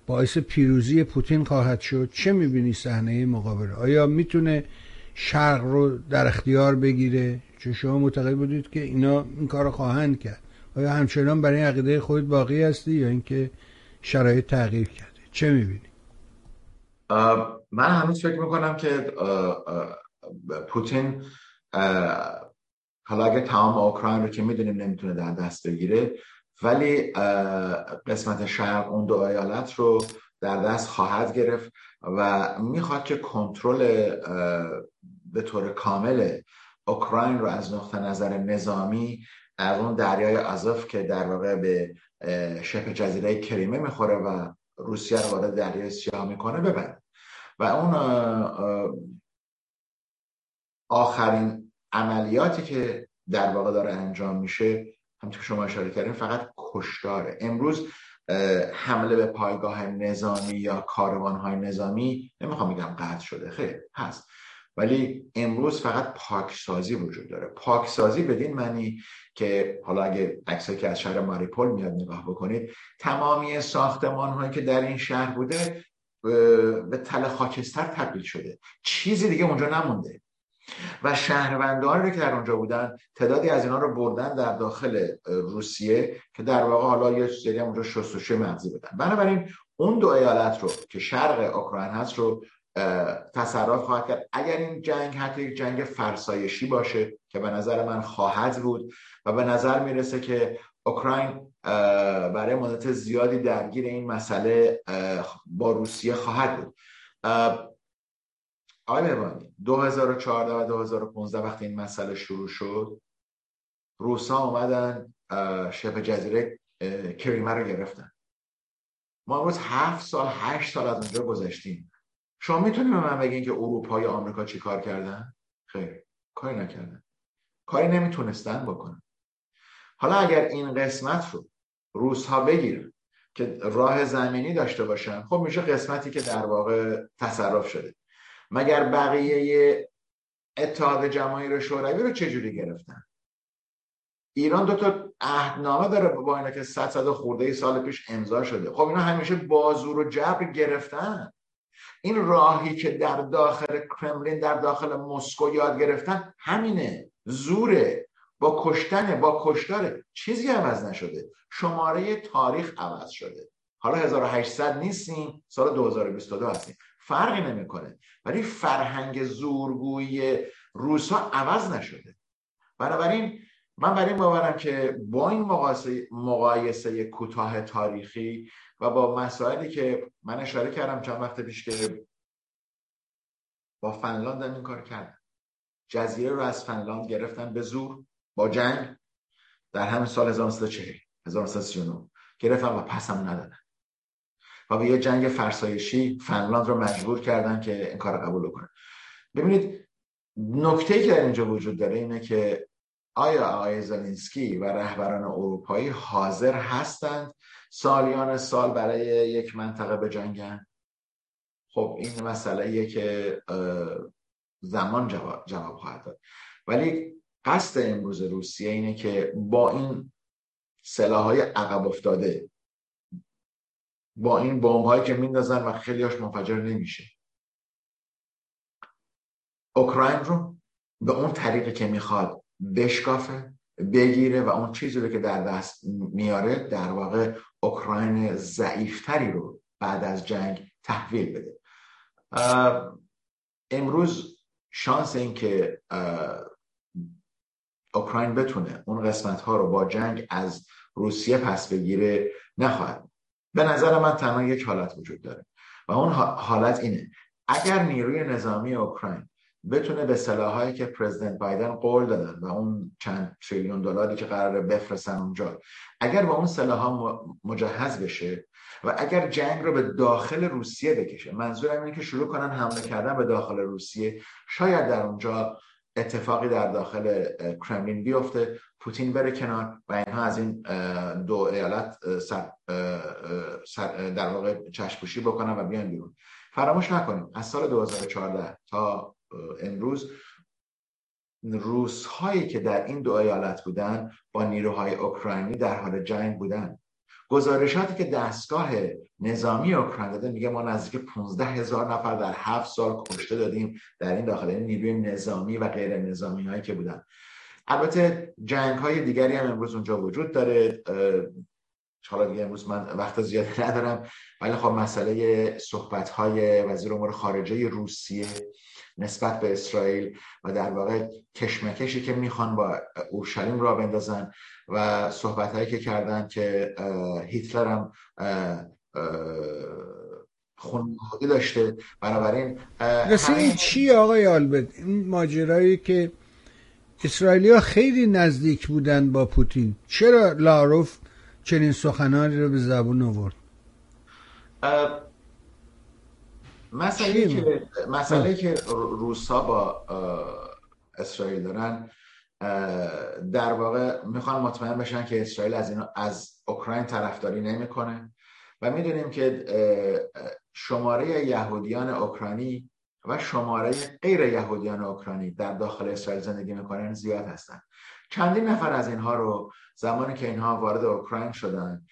باعث پیروزی پوتین خواهد شد؟ چه میبینی صحنه مقابله؟ آیا میتونه شرق رو در اختیار بگیره؟ چون شما معتقد بودید که اینا این کارو خواهند کرد. آیا همچنان برای عقیده خودت باقی هستی یا اینکه شرایط تغییر کرده؟ چه میبینی؟ من هنوز فکر میکنم که پوتین حالا اگه تمام اوکراین رو که میدونیم نمیتونه در دست بگیره، ولی قسمت شرق اون دو ایالت رو در دست خواهد گرفت و میخواد که کنترل به طور کامل اوکراین رو از نقطه نظر نظامی از اون دریای آزوف که در واقع به شبه جزیره کریمه میخوره و روسیه رو وارد دریای سیاه میکنه ببند. و اون آخرین عملیاتی که در واقع داره انجام میشه همونطور که شما اشاره کردین فقط کشتاره. امروز حمله به پایگاه نظامی یا کاروانهای نظامی، نمیخوام بگم قطع شده، خیر هست، ولی امروز فقط پاکسازی وجود داره. پاکسازی بدین معنی که حالا اگه عکسایی که از شهر ماریپول میاد نگاه بکنید، تمامی ساختمان‌هایی که در این شهر بوده به تل خاکستر تبدیل شده، چیزی دیگه اونجا نمونده و شهروندانی که در اونجا بودن تعدادی از اینا رو بردن در داخل روسیه که در واقع حالا یه سری اونجا شستشوی مغزی بدن. بنابراین اون دو ایالت رو که شرق اوکراین هست رو تصرف خواهد کرد. اگر این جنگ حتی یک جنگ فرسایشی باشه که به نظر من خواهد بود و به نظر میرسه که اوکراین برای مدت زیادی درگیر این مسئله با روسیه خواهد بود. آقای مهربانی 2014 و 2015 وقتی این مسئله شروع شد، روس‌ها اومدن شبه جزیره کریمه رو گرفتن. ما امروز 7 سال 8 سال از اونجا گذشتیم. شما میتونید به من بگین که اروپا یا آمریکا چی کار کردن؟ خیر، کاری نکردن. کاری نمیتونستن بکنن. حالا اگر این قسمت رو روس‌ها بگیرن که راه زمینی داشته باشن، خب میشه قسمتی که در واقع تصرف شده. مگر بقیه اتحاد جماهیر شوروی رو چجوری گرفتن؟ ایران دو تا عهدنامه داره با اینا که 100 خورده سال پیش امضا شده. خب اینا همیشه با زور و جبر گرفتن. این راهی که در داخل کرملین در داخل مسکو یاد گرفتن همینه، زوره، با کشتنه، با کشتاره. چیزی عوض نشده، شماره تاریخ عوض شده. حالا 1800 نیستیم، سال 2022 هستیم، فرقی نمیکنه، ولی فرهنگ زورگویی روس‌ها عوض نشده. بنابراین من بر این باورم که با این مقایسه کوتاه تاریخی و با مسائلی که من اشاره کردم چند وقت پیش که با فنلاند هم این کار کردن، جزیره رو از فنلاند گرفتن به زور با جنگ در همین سال 1940 1939 گرفتن و پس هم ندادن و به یه جنگ فرسایشی فنلاند رو مجبور کردن که این کار رو قبول کنه. ببینید نکته‌ای که در اینجا وجود داره اینه که آیا آقای زلنسکی و رهبران اروپایی حاضر هستند سالیان سال برای یک منطقه بجنگن؟ خب این مسئله‌ایه که زمان جواب خواهد داد. ولی قصد امروز روسیه اینه که با این سلاح‌های عقب افتاده، با این بمب‌هایی که میندازن و خیلی‌هاش منفجر نمیشه، اوکراین رو به اون طریقی که میخواد بشکافه، بگیره و اون چیزی رو که در دست میاره در واقع اوکراین ضعیفتری رو بعد از جنگ تحویل بده. امروز شانس این که اوکراین بتونه اون قسمت ها رو با جنگ از روسیه پس بگیره نخواهد. به نظر من تنها یک حالت وجود داره و اون حالت اینه اگر نیروی نظامی اوکراین بتونه به سلاحایی که پرزیدنت بایدن قول دادن و اون چند تریلیون دلاری که قراره بفرستن اونجا، اگر با اون سلاحا مجهز بشه و اگر جنگ رو به داخل روسیه بکشه، منظورم اینه که شروع کنن حمله کردن به داخل روسیه، شاید در اونجا اتفاقی در داخل کرملین بیفته، پوتین بره کنار و اینها از این دو ایالت سر در واقع چشم‌پوشی بکنن و بیان بیرون. فراموش نکنیم از سال 2014 تا امروز روس‌هایی که در این دو ایالت بودن با نیروهای اوکراینی در حال جنگ بودن. گزارشاتی که دستگاه نظامی اوکراین داده میگه ما نزدیک 15,000 نفر در 7 سال کشته دادیم در این داخل نیروی نظامی و غیر نظامی هایی که بودن. البته جنگ های دیگری هم امروز اونجا وجود داره، حالا دیگه امروز من وقت زیادی ندارم، ولی خب مسئله صحبت های وزیر امور خارجه روسیه نسبت به اسرائیل و در واقع کشمکشی که میخوان با اورشلیم را بندازن و صحبت هایی که کردن که هیتلر هم خونخواهی داشته. بنابراین رسید این چی آقای آلبرت؟ این ماجرایی که اسرائیلیا خیلی نزدیک بودن با پوتین، چرا لاروف چنین سخنانی رو به زبون آورد؟ مسئله که روس‌ها با اسرائیل دارن در واقع میخوان مطمئن بشن که اسرائیل از اوکراین طرفداری نمیکنه و میدونیم که شماره یهودیان اوکراینی و شماره غیر یهودیان اوکراینی در داخل اسرائیل زندگی میکنن زیاد هستن. چندین نفر از اینها رو زمانی که اینها وارد اوکراین شدن،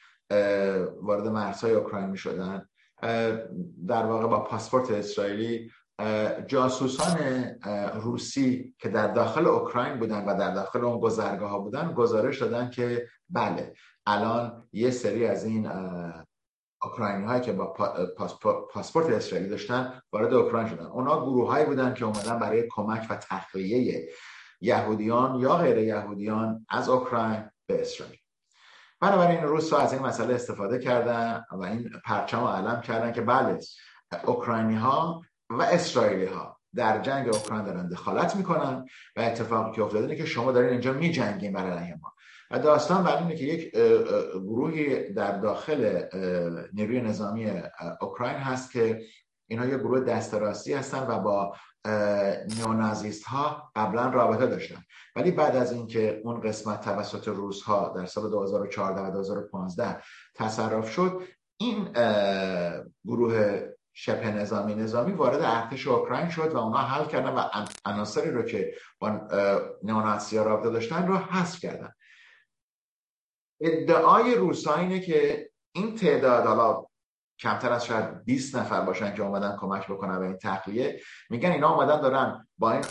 وارد مرزهای اوکراین شدن، در واقع با پاسپورت اسرائیلی، جاسوسان روسی که در داخل اوکراین بودن و در داخل اون گذرگاه ها بودن گزارش دادن که بله الان یه سری از این اوکراینی هایی که با پاسپورت اسرائیلی داشتن وارد اوکراین شدن. اونا گروه هایی بودن که اومدن برای کمک و تخلیه یهودیان یا غیر یهودیان از اوکراین به اسرائیل. بنابراین روس‌ها از این مسئله استفاده کردن و این پرچم رو علم کردن که بله اوکراینی‌ها و اسرائیلی‌ها در جنگ اوکراین دارن دخالت میکنن و اتفاقی که افتاده اینه که شما دارین اینجا میجنگین برای علیه ما. و داستان بر اینه که یک گروهی در داخل نیروی نظامی اوکراین هست که اینا یک گروه دستراستی هستن و با نیونازیست ها قبلا رابطه داشتن، ولی بعد از اینکه اون قسمت توسط روس ها در سال 2014 و 2015 تصرف شد، این گروه شبه نظامی وارد ارتش اوکراین شد و اونا حل کردن و عناصری رو که با نیونازی ها رابطه داشتن رو حذف کردن. ادعای روس ها اینه که این تعداد حالا کمتر از شاید 20 نفر باشن که اومدن کمک بکنن به این تخلیه، میگن اینا اومدن دارن با این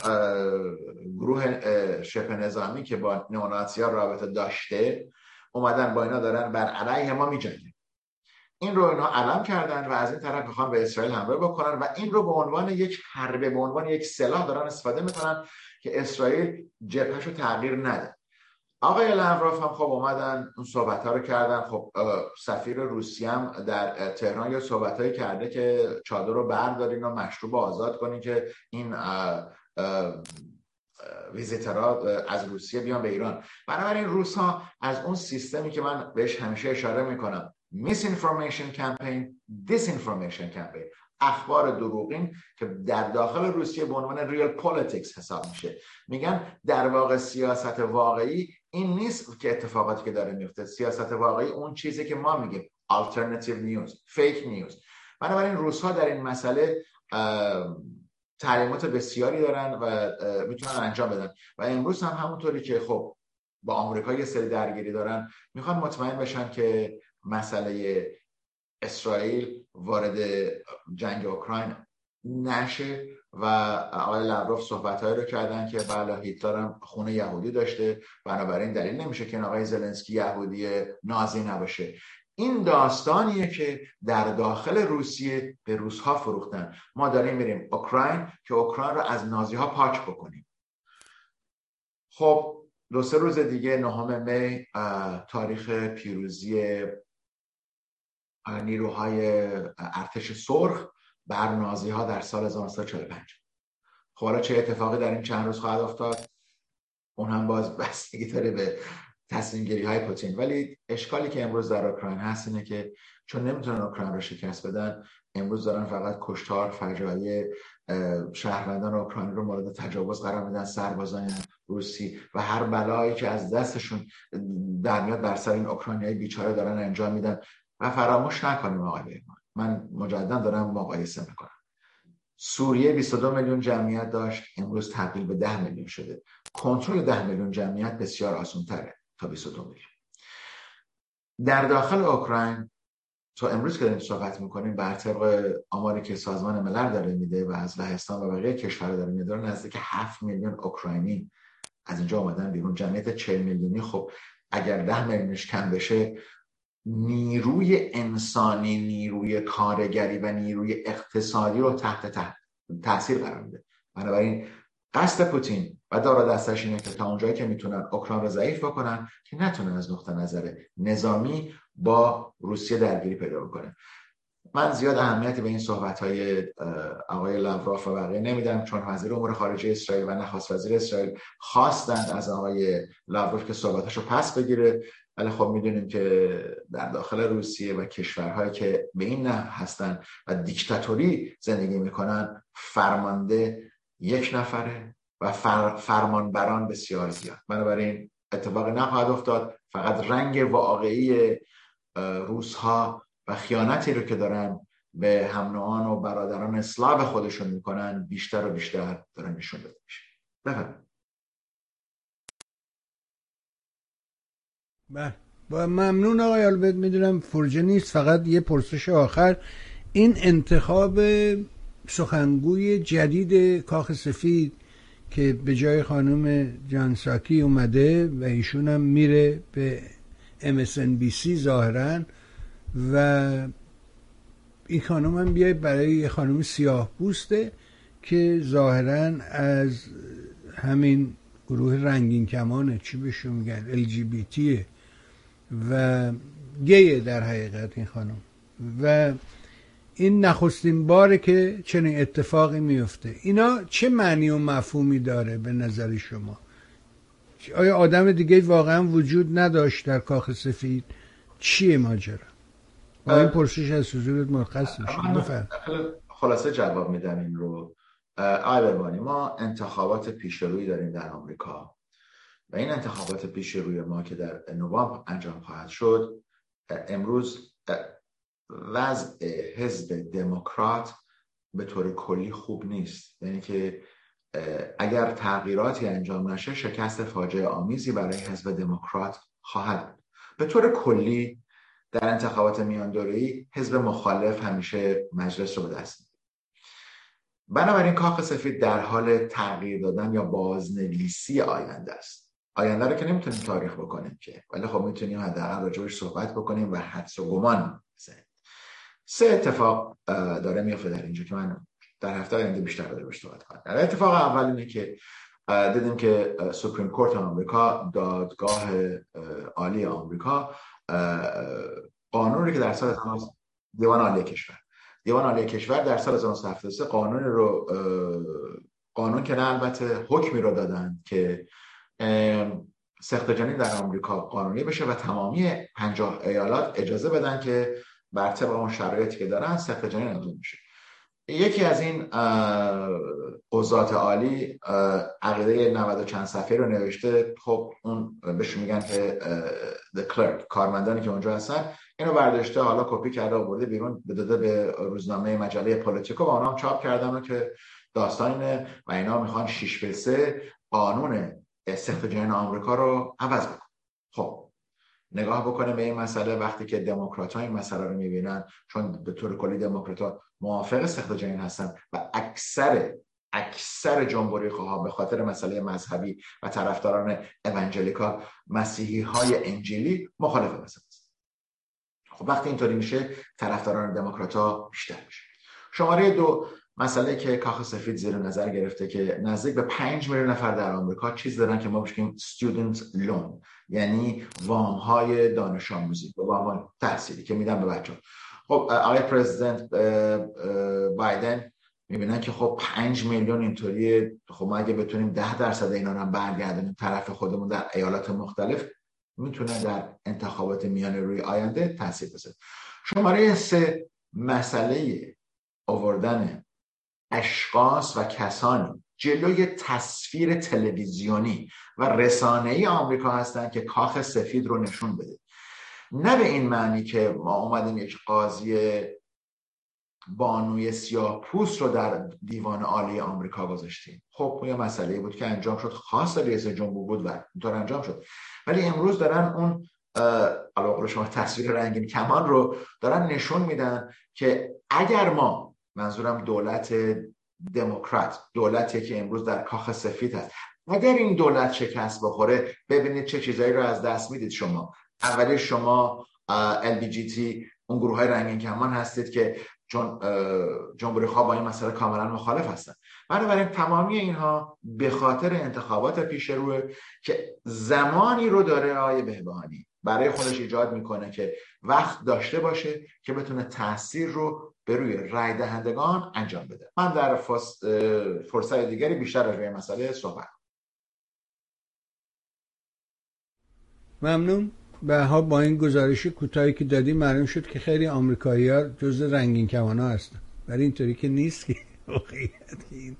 گروه شبه نظامی که با نئونازی‌ها رابطه داشته اومدن با اینا دارن بر علیه ما میجنگن. این رو اینا علم کردن و از این طرف میخوان به اسرائیل حمله بکنن و این رو به عنوان یک حربه، به عنوان یک سلاح دارن استفاده میکنن که اسرائیل جبهشو تغییر نده. آقای لاوروف هم خب اومدن اون صحبت‌ها رو کردن. خب سفیر روسیه هم در تهران یه صحبت‌هایی کرده که چادر رو بردارین و مشروب آزاد کنین که این ویزیترها از روسیه بیان به ایران. بنابراین روس‌ها از اون سیستمی که من بهش همیشه اشاره می‌کنم، misinformation campaign، disinformation campaign، اخبار دروغین که در داخل روسیه به عنوان ریل پولیتیکس حساب میشه، میگن در واقع سیاست واقعی این نیست که اتفاقاتی که داره میفته، سیاست واقعی اون چیزی که ما میگیم alternative news، fake news. بنابراین روس‌ها در این مسئله تعلیمات بسیاری دارن و میتونن انجام بدن و امروز هم همونطوری که خب با آمریکا یه سری درگیری دارن، میخوان مطمئن بشن که مسئله اسرائیل وارد جنگ اوکراین نشه و آقای لاوروف صحبت‌هایی رو کردن که بله هیتلر هم خونه یهودی داشته، بنابراین دلیل نمیشه که آقای زلنسکی یهودی نازی نباشه. این داستانیه که در داخل روسیه به روس‌ها فروختن. ما داریم میریم اوکراین که اوکراین رو از نازی‌ها پاک بکنیم. خب دو سه روز دیگه 9 می تاریخ پیروزی نیروهای ارتش سرخ بر نازی‌ها در سال 1945. خب حالا چه اتفاقی در این چند روز خواهد افتاد؟ اون هم باز بستگی داره به تصمیم‌گیری‌های پوتین، ولی اشکالی که امروز در اوکراین هست اینه که چون نمیتونن اوکراین رو شکست بدن، امروز دارن فقط کشتار، فجایع شهروندان اوکراین رو مورد تجاوز قرار میدن، سربازان روسی و هر بلایی که از دستشون در میاد بر سر این اوکراینیای بیچاره دارن انجام میدن. و فراموش نکنیم آقای، من مجددا دارم مقایسه میکنم، سوریه 22 میلیون جمعیت داشت، امروز تبدیل به 10 میلیون شده. کنترل 10 میلیون جمعیت بسیار آسان‌تره تا 22 میلیون. در داخل اوکراین تو امروز که داریم صحبت می‌کنیم بر طبق آماری که سازمان ملل داره میده و از لهستان و بقیه کشورها داره میده، نزدیک 7 میلیون اوکراینی از اینجا اومدن بیرون. جمعیت 40 میلیونی، خب اگر 10 میلیونش کم بشه، نیروی انسانی، نیروی کارگری و نیروی اقتصادی رو تحت تاثیر قرار میده. بنابراین قصد پوتین و دارا دستش اینه که تا اونجایی که میتونن اوکراین رو ضعیف بکنن که نتونن از نقطه نظر نظامی با روسیه درگیری پیدا بکنه. من زیاد اهمیتی به این صحبت‌های آقای لاوراف و بقیه نمیدم، چون وزیر امور خارجه اسرائیل و نخست وزیر اسرائیل خواستند از آقای لاوراف که صحبتاشو پس بگیره، ولی خب میدونیم که در داخل روسیه و کشورهایی که به این نحو هستن و دیکتاتوری زندگی میکنن، فرمانده یک نفره و فرمانبران بسیار زیاد. بنابراین اتفاقی نخواهد افتاد، فقط رنگ واقعی روس‌ها و خیانتی رو که دارن به هم‌نوعان و برادران اسلاو خودشون میکنن بیشتر و بیشتر داره نشون داده میشه. بفرمایید. با ممنون آقای آلبرت. میدونم فرجه نیست، فقط یه پرسش آخر. این انتخاب سخنگوی جدید کاخ سفید که به جای خانم جان پساکی اومده و ایشون هم میره به MSNBC ظاهرا، و این خانم هم بیای برای یه خانم سیاه پوسته که ظاهرا از همین گروه رنگین کمانه، چی بهشون میگن، LGBTه و گیه در حقیقت این خانم، و این نخستین باره که چنین اتفاقی میفته. اینا چه معنی و مفهومی داره به نظر شما؟ آیا آدم دیگه واقعا وجود نداشت در کاخ سفید؟ چیه ماجرا؟ با این پرسش از حضورت مرخص میشم. خلاصه جواب میدم این رو. آلبانی، ما انتخابات پیش روی داریم در آمریکا و این انتخابات پیش روی ما که در نوامبر انجام خواهد شد، امروز وضع حزب دموکرات به طور کلی خوب نیست. یعنی که اگر تغییراتی انجام نشه، شکست فاجعه آمیزی برای حزب دموکرات خواهد بود. به طور کلی در انتخابات میاندوره‌ای حزب مخالف همیشه مجلس رو به دست می‌گیره. بنابراین کاخ سفید در حال تغییر دادن یا بازنویسی آینده است. آینده رو که نمیتونیم تاریخ بکنیم که، ولی خب میتونیم حداقل راجعش صحبت بکنیم و حدس و گمان بزنیم. سه اتفاق داره میفته در اینجا که من در هفته آینده بیشتر راجعش صحبت کنم. در اتفاق اول اینه که دیدیم که سوپریم کورت آمریکا، دادگاه عالی آمریکا، قانونی که در سال دیوان عالی کشور در سال 1973 قانون که نه، البته حکمی رو دادن که سقط جنین در آمریکا قانونی بشه و تمامی 50 ایالات اجازه بدن که بر طبق اون شرایطی که دارن سقط جنین انجام بشه. یکی از این قضات عالی عقیده 90 و چند صفحه رو نوشته. خب اون بهش میگن که the clerk، کارمندانی که اونجا هستن، اینو برداشته، حالا کپی کرده آورده بیرون، داده به روزنامه مجله پلیتیکو و اونا هم چاپ کردن که داستان اینه و اینا میخوان 6-3 قانون سقط جنین آمریکا رو عوض بکنن. خب نگاه بکنه به این مسئله وقتی که دموکرات‌ها این مسئله رو می‌بینن، چون به طور کلی دموکرات‌ها موافق سقط جنین هستن و اکثر جمهوری‌خواها به خاطر مسئله مذهبی و طرفداران اونجلیکا، مسیحی‌های انجیلی، مخالف مسئله است. خب وقتی اینطوری میشه، طرفداران دموکرات‌ها بیشتر میشه. شماره 2، مسئله که کاخ سفید زیر نظر گرفته که نزدیک به 5 میلیون نفر در آمریکا چیز دارن که ما بهش میگیم student loan، یعنی وام‌های دانش آموزی و وام‌های تحصیلی که میدن به بچه‌ها. خب آقای پرزیدنت بایدن میبینن که خب 5 میلیون اینطوریه، خب ما اگه بتونیم 10% اینا رو برگردونیم طرف خودمون در ایالات مختلف، میتونه در انتخابات میانه روی آینده تاثیر بذاره. شماره 3، مسئله آوردن اشخاص و کسانی جلوی تصویر تلویزیونی و رسانه‌ای آمریکا هستند که کاخ سفید رو نشون بده. نه به این معنی که ما اومدیم یک قاضی بانوی سیاه پوست رو در دیوان عالی آمریکا گذاشتیم. خب یه مسئله بود که انجام شد، خاص رئیس جمهور بود و اینطور انجام شد. ولی امروز دارن اون علاوه شما تصویر رنگین کمان رو دارن نشون میدن که اگر ما، منظورم دولت دموکرات، دولتی که امروز در کاخ سفید هست، اگر این دولت شکست بخوره ببینید چه چیزایی رو از دست میدید شما. اولی شما LBGT، اون گروه های رنگین کمان هستید که چون جمهوری خواه با این مسئله کاملا مخالف هستن. بنابراین تمامی اینها به خاطر انتخابات پیش روه که زمانی رو داره آقای بهبهانی برای خودش ایجاد میکنه که وقت داشته باشه که بتونه تاثیر رو به روی رای دهندگان انجام بده. من در فرصت دیگری بیشتر راجع به مسئله صحبت. ممنون. بهها با این گزارش کوتاهی که دادی معلوم شد که خیلی آمریکایی‌ها جزء رنگین کمانا هستن. ولی اینطوری که نیست که واقعیت این.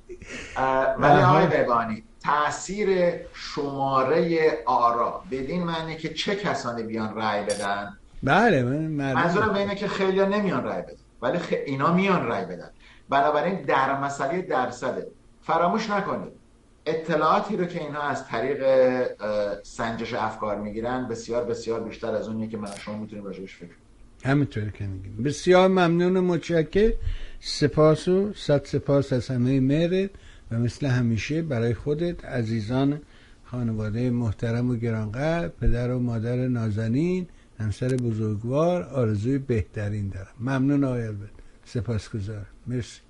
ولی آقای بهبهانی، تأثیر شماره آرا بدین معنی که چه کسانی بیان رأی بدن؟ بله، منظورم اینه که خیلی‌ها نمیان رأی بدن، ولی اینا میان رأی بدن. بنابراین در مسئله درصده فراموش نکنید اطلاعاتی رو که اینها از طریق سنجش افکار میگیرن بسیار بسیار بیشتر از اونیه که من شما میتونیم راجعش فکر کنیم. همینطوری که میگیم. بسیار ممنون و متشکرم. سپاس و صد سپاس از همه مهرت و مثل همیشه برای خودت، عزیزان، خانواده محترم و گرانقدر، پدر و مادر نازنین، همسر بزرگوار، آرزوی بهترین دارم. ممنون آقای البرت. سپاسگزارم. مرسی.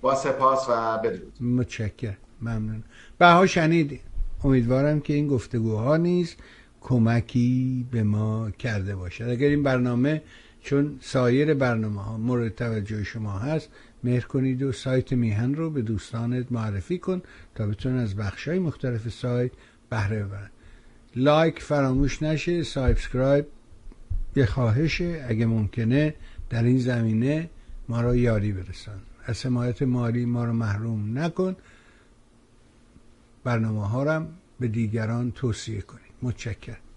با سپاس و بدرود. متشکرم. ممنون. بها شنیدید. امیدوارم که این گفتگوها نیز کمکی به ما کرده باشد. اگر این برنامه چون سایر برنامه ها مورد توجه شما هست، مهر کنید و سایت میهن رو به دوستانت معرفی کن تا بتونن از بخش‌های مختلف سایت بهره ببرن. لایک فراموش نشه، سابسکرایب به خواهشه، اگه ممکنه در این زمینه ما رو یاری برسان. از حمایت مالی ما رو محروم نکن. برنامه ها رو به دیگران توصیه کنید. متشکرم.